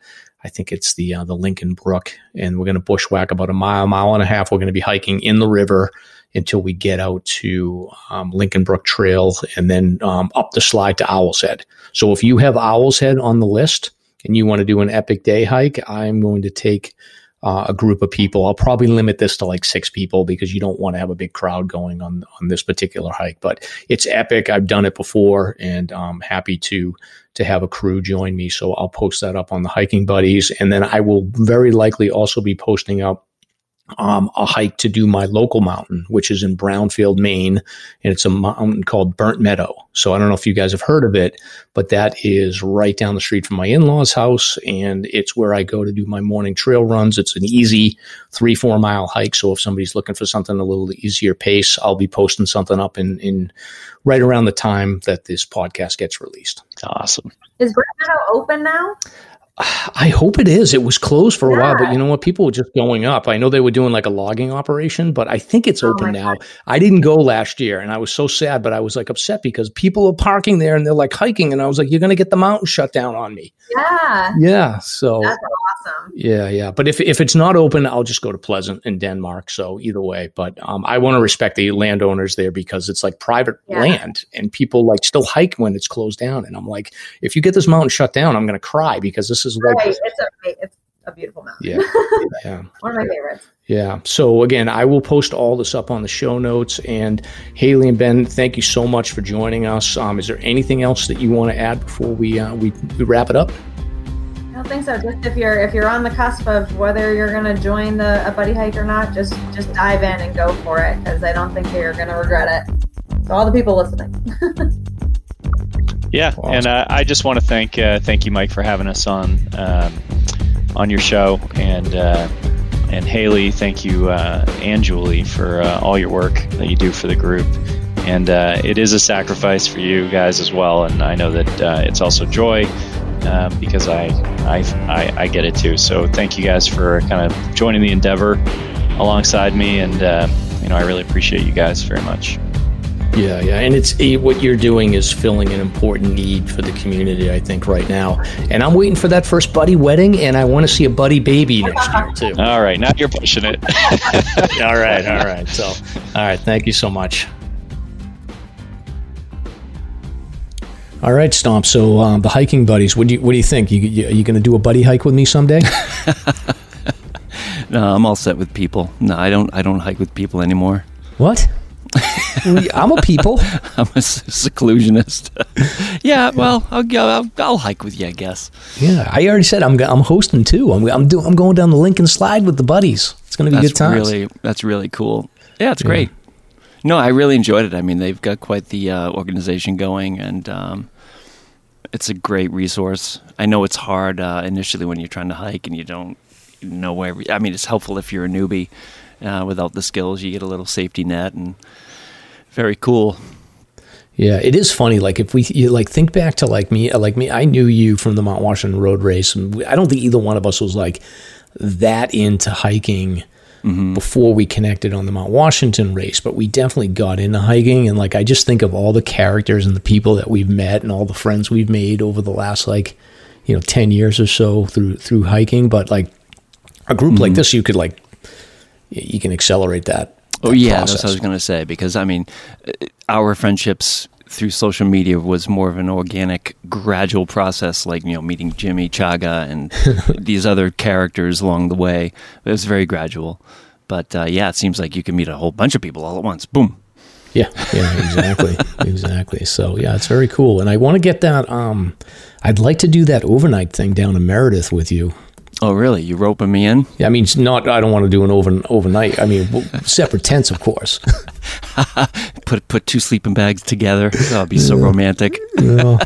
I think it's the uh, the Lincoln Brook, and we're going to bushwhack about a mile, mile and a half. We're going to be hiking in the river until we get out to um, Lincoln Brook Trail, and then um, up the slide to Owl's Head. So if you have Owl's Head on the list and you want to do an epic day hike, I'm going to take uh, a group of people. I'll probably limit this to like six people, because you don't want to have a big crowd going on on this particular hike. But it's epic. I've done it before, and I'm happy to to have a crew join me. So I'll post that up on the Hiking Buddies. And then I will very likely also be posting up um, a hike to do my local mountain, which is in Brownfield, Maine. And it's a mountain called Burnt Meadow. So I don't know if you guys have heard of it, but that is right down the street from my in-laws' house. And it's where I go to do my morning trail runs. It's an easy three, four mile hike. So if somebody's looking for something a little easier pace, I'll be posting something up in, in right around the time that this podcast gets released. Awesome. Is Burnt Meadow open now? I hope it is. It was closed for a yeah. while, but you know what? People were just going up. I know they were doing like a logging operation, but I think it's oh open now. God. I didn't go last year, and I was so sad, but I was like upset because people are parking there and they're like hiking. And I was like, you're going to get the mountain shut down on me. Yeah. Yeah. So that's awesome. Yeah. Yeah. But if, if it's not open, I'll just go to Pleasant in Denmark. So either way, but um, I want to respect the landowners there, because it's like private yeah. land, and people like still hike when it's closed down. And I'm like, if you get this mountain shut down, I'm going to cry, because this is, Right. It's, a, it's a beautiful mountain. Yeah. yeah. One of my favorites. Yeah. So again, I will post all this up on the show notes. And Haley and Ben, thank you so much for joining us. Um, is there anything else that you want to add before we uh, we, we wrap it up? I don't think so. Just if you're if you're on the cusp of whether you're going to join the a buddy hike or not, just just dive in and go for it, because I don't think you're going to regret it. So all the people listening. Yeah, awesome. And uh, I just want to thank uh, thank you, Mike, for having us on um, on your show, and uh, and Haley, thank you, uh, and Julie for uh, all your work that you do for the group, and uh, it is a sacrifice for you guys as well, and I know that uh, it's also joy uh, because I, I I I get it too. So thank you guys for kind of joining the endeavor alongside me, and uh, you know I really appreciate you guys very much. Yeah, yeah. And it's what you're doing is filling an important need for the community, I think, right now. And I'm waiting for that first buddy wedding, and I want to see a buddy baby next year, too. All right. Now you're pushing it. All right. All right. So, all right. Thank you so much. All right, Stomp. So um, the hiking buddies. What do you What do you think? You, you, are you going to do a buddy hike with me someday? No, I'm all set with people. No, I don't. I don't hike with people anymore. What? I'm a people. I'm a seclusionist. Yeah. Well, I'll go. I'll, I'll hike with you, I guess. Yeah. I already said I'm. I'm hosting too. I'm. I'm doing. I'm going down the Lincoln Slide with the buddies. It's going to be that's good times. Really, that's really cool. Yeah, it's yeah. great. No, I really enjoyed it. I mean, they've got quite the uh, organization going, and um, it's a great resource. I know it's hard uh, initially when you're trying to hike and you don't know where. I mean, it's helpful if you're a newbie. Uh, without the skills, you get a little safety net, and very cool. Yeah, it is funny. Like if we you like think back to like me, like me, I knew you from the Mount Washington Road Race, and I don't think either one of us was like that into hiking. Mm-hmm. Before we connected on the Mount Washington race, but we definitely got into hiking. And like, I just think of all the characters and the people that we've met and all the friends we've made over the last, like, you know, ten years or so through, through hiking. But like a group mm-hmm. like this, you could like, you can accelerate that. that oh yeah. Process. That's what I was going to say, because I mean, our friendships through social media was more of an organic, gradual process, like, you know, meeting Jimmy Chaga and these other characters along the way. It was very gradual. But, uh, yeah, it seems like you can meet a whole bunch of people all at once. Boom. Yeah, yeah, exactly, exactly. So, yeah, it's very cool. And I want to get that, um, I'd like to do that overnight thing down in Meredith with you. Oh, really? You roping me in? Yeah, I mean, it's not. I don't want to do an over, overnight. I mean, separate tents, of course. put put two sleeping bags together. That would be so yeah. romantic. Yeah.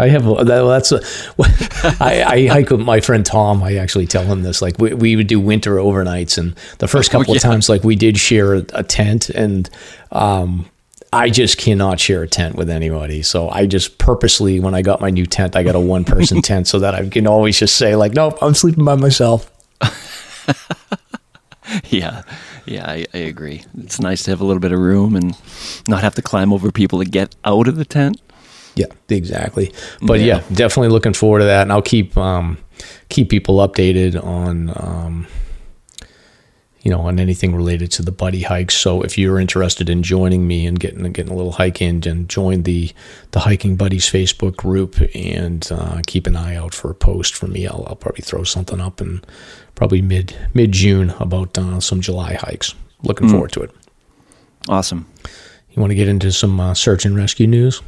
I have. A, that, that's. A, I, I hike with my friend Tom. I actually tell him this. Like we, we would do winter overnights, and the first couple oh, yeah. of times, like we did share a, a tent, and um, I just cannot share a tent with anybody. So I just purposely, when I got my new tent, I got a one person tent so that I can always just say like, nope, I'm sleeping by myself. yeah. Yeah, I, I agree. It's nice to have a little bit of room and not have to climb over people to get out of the tent. Yeah, exactly. But yeah, yeah definitely looking forward to that. And I'll keep, um, keep people updated on, um, you know, on anything related to the buddy hikes. So if you're interested in joining me and getting getting a little hike in, then join the the Hiking Buddies Facebook group and uh, keep an eye out for a post from me. I'll, I'll probably throw something up in probably mid mid June about uh, some July hikes. Looking mm. forward to it. Awesome. You want to get into some uh, search and rescue news?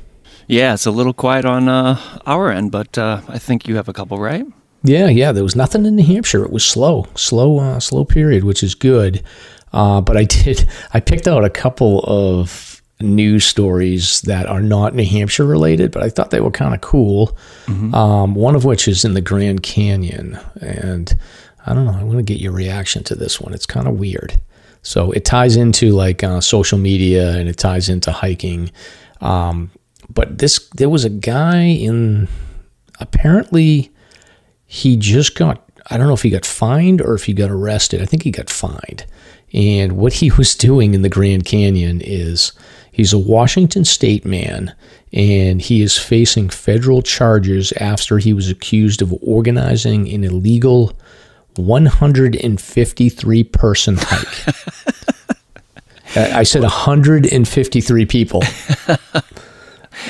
Yeah, it's a little quiet on uh, our end, but uh, I think you have a couple, right? Yeah, yeah, there was nothing in New Hampshire. It was slow, slow, uh, slow period, which is good. Uh, but I did, I picked out a couple of news stories that are not New Hampshire related, but I thought they were kind of cool. Mm-hmm. Um, one of which is in the Grand Canyon. And I don't know, I want to get your reaction to this one. It's kind of weird. So it ties into like uh, social media and it ties into hiking. Um, but this, there was a guy in apparently... He just got, I don't know if he got fined or if he got arrested. I think he got fined. And what he was doing in the Grand Canyon is he's a Washington state man, and he is facing federal charges after he was accused of organizing an illegal one hundred fifty-three person hike. I said one hundred fifty-three people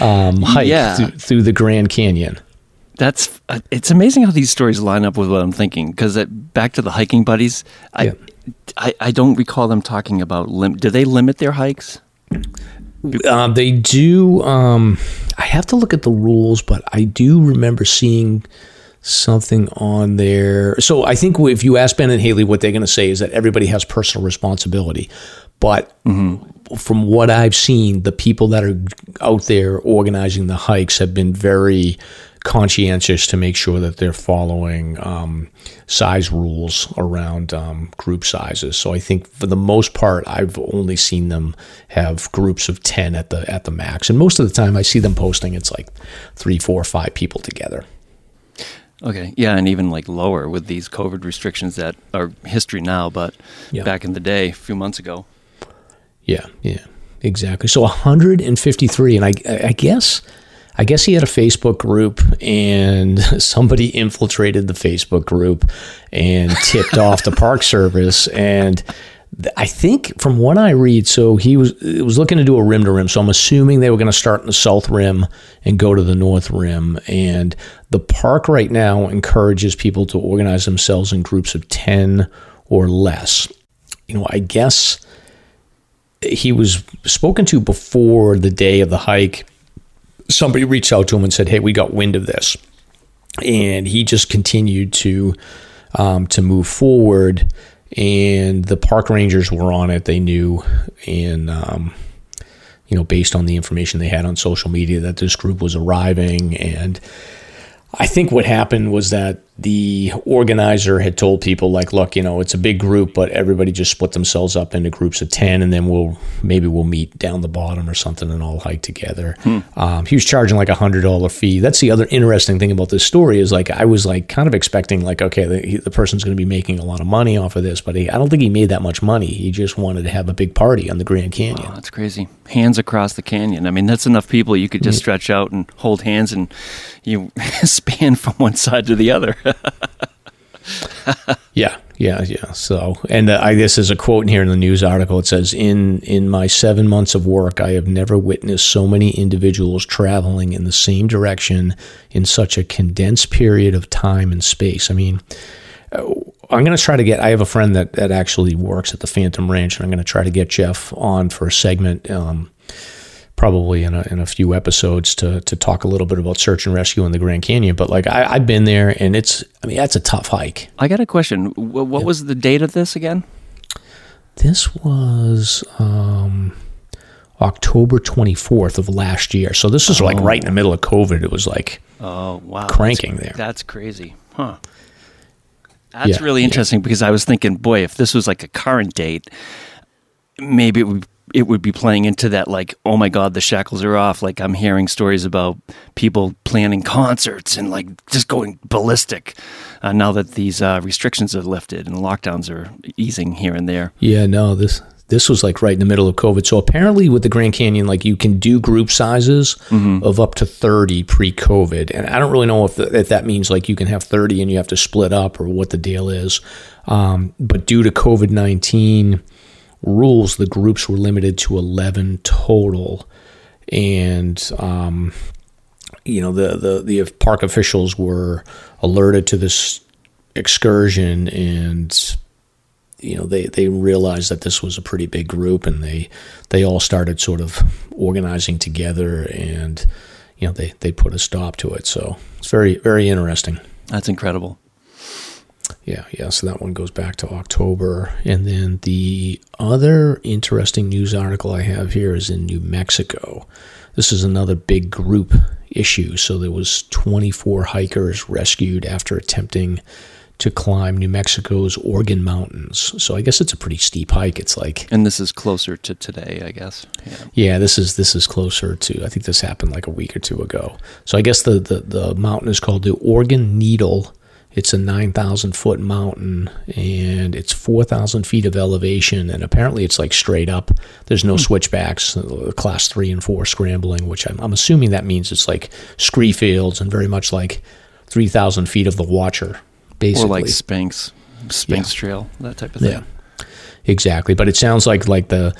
um, hike yeah. th- through the Grand Canyon. That's uh, it's amazing how these stories line up with what I'm thinking. Because back to the hiking buddies, I, yeah. I I don't recall them talking about lim- do they limit their hikes? Uh, they do. Um, I have to look at the rules, but I do remember seeing something on there. So I think if you ask Ben and Haley, what they're going to say is that everybody has personal responsibility, but. Mm-hmm. From what I've seen, the people that are out there organizing the hikes have been very conscientious to make sure that they're following um, size rules around um, group sizes. So I think for the most part, I've only seen them have groups of ten at the at the max. And most of the time I see them posting, it's like three, four, five people together. Okay. Yeah. And even like lower with these COVID restrictions that are history now, but yeah. back in the day, a few months ago. Yeah, yeah, exactly. So one hundred fifty-three, and I, I guess, I guess he had a Facebook group, and somebody infiltrated the Facebook group and tipped off the Park Service, and I think from what I read, so he was it was looking to do a rim to rim. So I'm assuming they were going to start in the south rim and go to the north rim. And the park right now encourages people to organize themselves in groups of ten or less. You know, I guess he was spoken to before the day of the hike. Somebody reached out to him and said, "Hey, we got wind of this," and he just continued to um, to move forward. And the park rangers were on it. They knew, and um, you know, based on the information they had on social media, that this group was arriving. And I think what happened was that the organizer had told people, like, "Look, you know, it's a big group, but everybody just split themselves up into groups of ten, and then we'll maybe we'll meet down the bottom or something and all hike together." Hmm. Um, he was charging like a hundred dollar fee. That's the other interesting thing about this story is, like, I was like kind of expecting, like, okay, the, the person's going to be making a lot of money off of this, but he, I don't think he made that much money. He just wanted to have a big party on the Grand Canyon. Wow, that's crazy. Hands across the canyon. I mean, that's enough people you could just stretch out and hold hands, and you span from one side to the other. yeah yeah yeah so and uh, I guess there's a quote in here in the news article. It says, in in my seven months of work, I have never witnessed so many individuals traveling in the same direction in such a condensed period of time and space. I mean, I'm going to try to get I have a friend that that actually works at the Phantom Ranch, and I'm going to try to get Jeff on for a segment, um probably in a, in a few episodes, to to talk a little bit about search and rescue in the Grand Canyon. But like, I, I've been there, and it's, I mean, that's a tough hike. I got a question. What, what yeah. was the date of this again? This was um, October twenty-fourth of last year. So this is oh. like right in the middle of COVID. It was like oh wow, cranking that's, there. That's crazy. Huh. That's yeah, really interesting yeah. because I was thinking, boy, if this was like a current date, maybe it would it would be playing into that, like, oh my God, the shackles are off. Like, I'm hearing stories about people planning concerts and like just going ballistic uh, now that these uh, restrictions are lifted and lockdowns are easing here and there. Yeah, no, this this was like right in the middle of COVID. So apparently with the Grand Canyon, like, you can do group sizes mm-hmm. of up to thirty pre-COVID. And I don't really know if, the, if that means like you can have thirty and you have to split up or what the deal is. Um, but due to COVID nineteen rules, the groups were limited to eleven total, and um, you know, the, the the park officials were alerted to this excursion, and you know, they they realized that this was a pretty big group, and they they all started sort of organizing together, and you know, they they put a stop to it. So it's very, very interesting. That's incredible. Yeah, yeah, so that one goes back to October. And then the other interesting news article I have here is in New Mexico. This is another big group issue. So there was twenty-four hikers rescued after attempting to climb New Mexico's Organ Mountains. So I guess it's a pretty steep hike. It's like, and this is closer to today, I guess. Yeah, yeah this is this is closer to, I think this happened like a week or two ago. So I guess the, the, the mountain is called the Organ Needle. It's a nine thousand foot mountain, and it's four thousand feet of elevation, and apparently it's like straight up. There's no mm. switchbacks, class three and four scrambling, which I'm, I'm assuming that means it's like scree fields and very much like three thousand feet of the Watcher, basically. Or like Spinks, Spinks yeah. Trail, that type of thing. Yeah, exactly. But it sounds like like the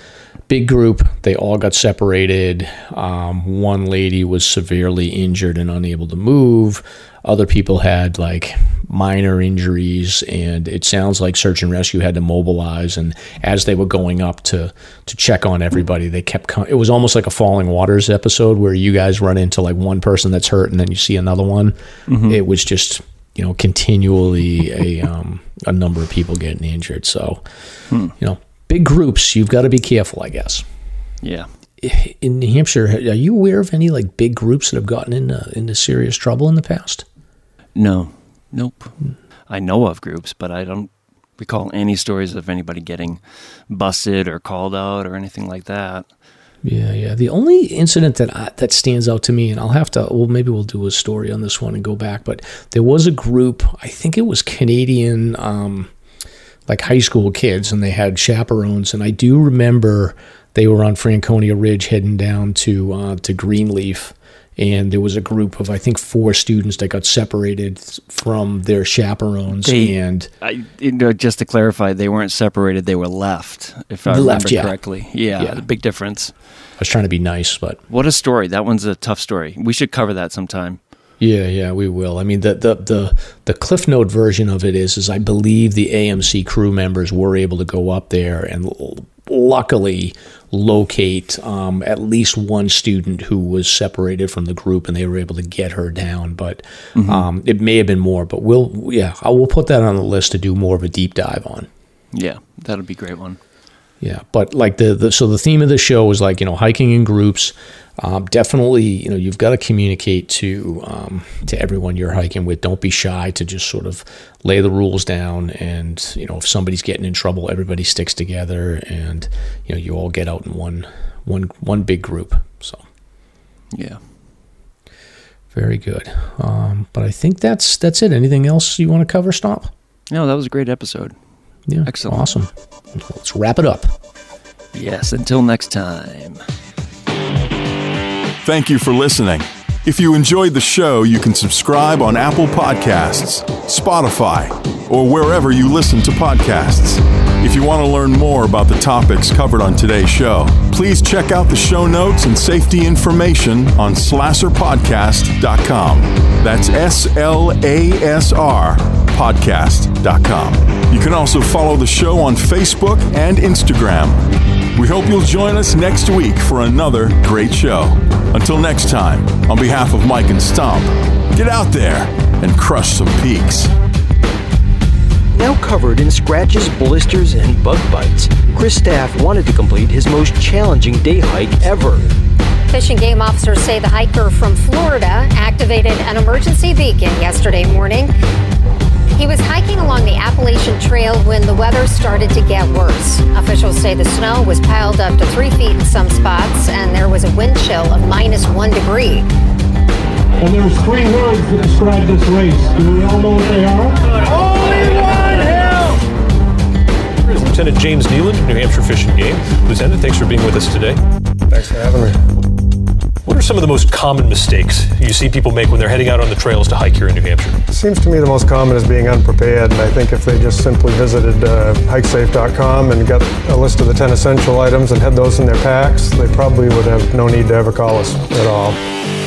big group, they all got separated. Um, one lady was severely injured and unable to move. Other people had like minor injuries, and it sounds like search and rescue had to mobilize. And as they were going up to to check on everybody, they kept com- it was almost like a Falling Waters episode where you guys run into like one person that's hurt and then you see another one. Mm-hmm. It was just, you know, continually a um a number of people getting injured. So hmm. you know, big groups, you've got to be careful, I guess. Yeah. In New Hampshire, are you aware of any like big groups that have gotten into into serious trouble in the past? No, nope. I know of groups, but I don't recall any stories of anybody getting busted or called out or anything like that. Yeah, yeah. The only incident that I, that stands out to me, and I'll have to, well, maybe we'll do a story on this one and go back, but there was a group, I think it was Canadian, um, like high school kids, and they had chaperones, and I do remember they were on Franconia Ridge heading down to uh, to Greenleaf. And there was a group of, I think, four students that got separated from their chaperones. They, and I, you know, just to clarify, they weren't separated; they were left. If I left, remember yeah. correctly, yeah, yeah, the big difference. I was trying to be nice, but what a story! That one's a tough story. We should cover that sometime. Yeah, yeah, we will. I mean, the the the, the Cliff Note version of it is, is I believe the A M C crew members were able to go up there and luckily locate um, at least one student who was separated from the group, and they were able to get her down. But mm-hmm. um, it may have been more. But we'll, yeah, I will put that on the list to do more of a deep dive on. Yeah, that'll be a great one. Yeah, but like the, the so the theme of the show was like, you know, hiking in groups. Um, definitely, you know, you've got to communicate to um, to everyone you're hiking with. Don't be shy to just sort of lay the rules down. And, you know, if somebody's getting in trouble, everybody sticks together, and, you know, you all get out in one one one big group. So, yeah, very good. Um, but I think that's that's it. Anything else you want to cover, Stomp? No, that was a great episode. Yeah, excellent, awesome. Let's wrap it up. Yes, until next time. Thank you for listening. If you enjoyed the show, you can subscribe on Apple Podcasts, Spotify, or wherever you listen to podcasts. If you want to learn more about the topics covered on today's show, please check out the show notes and safety information on slasser podcast dot com. That's S L A S R podcast dot com. You can also follow the show on Facebook and Instagram. We hope you'll join us next week for another great show. Until next time, on behalf of Mike and Stomp, get out there and crush some peaks. Now covered in scratches, blisters, and bug bites, Chris Staff wanted to complete his most challenging day hike ever. Fish and Game officers say the hiker from Florida activated an emergency beacon yesterday morning. He was hiking along the Appalachian Trail when the weather started to get worse. Officials say the snow was piled up to three feet in some spots, and there was a wind chill of minus one degree. And there's three words that describe this race. Do we all know what they are? Only one help! Lieutenant James Nealand, New Hampshire Fish and Game. Lieutenant, thanks for being with us today. Thanks for having me. What are some of the most common mistakes you see people make when they're heading out on the trails to hike here in New Hampshire? It seems to me the most common is being unprepared, and I think if they just simply visited uh, hike safe dot com and got a list of the ten essential items and had those in their packs, they probably would have no need to ever call us at all.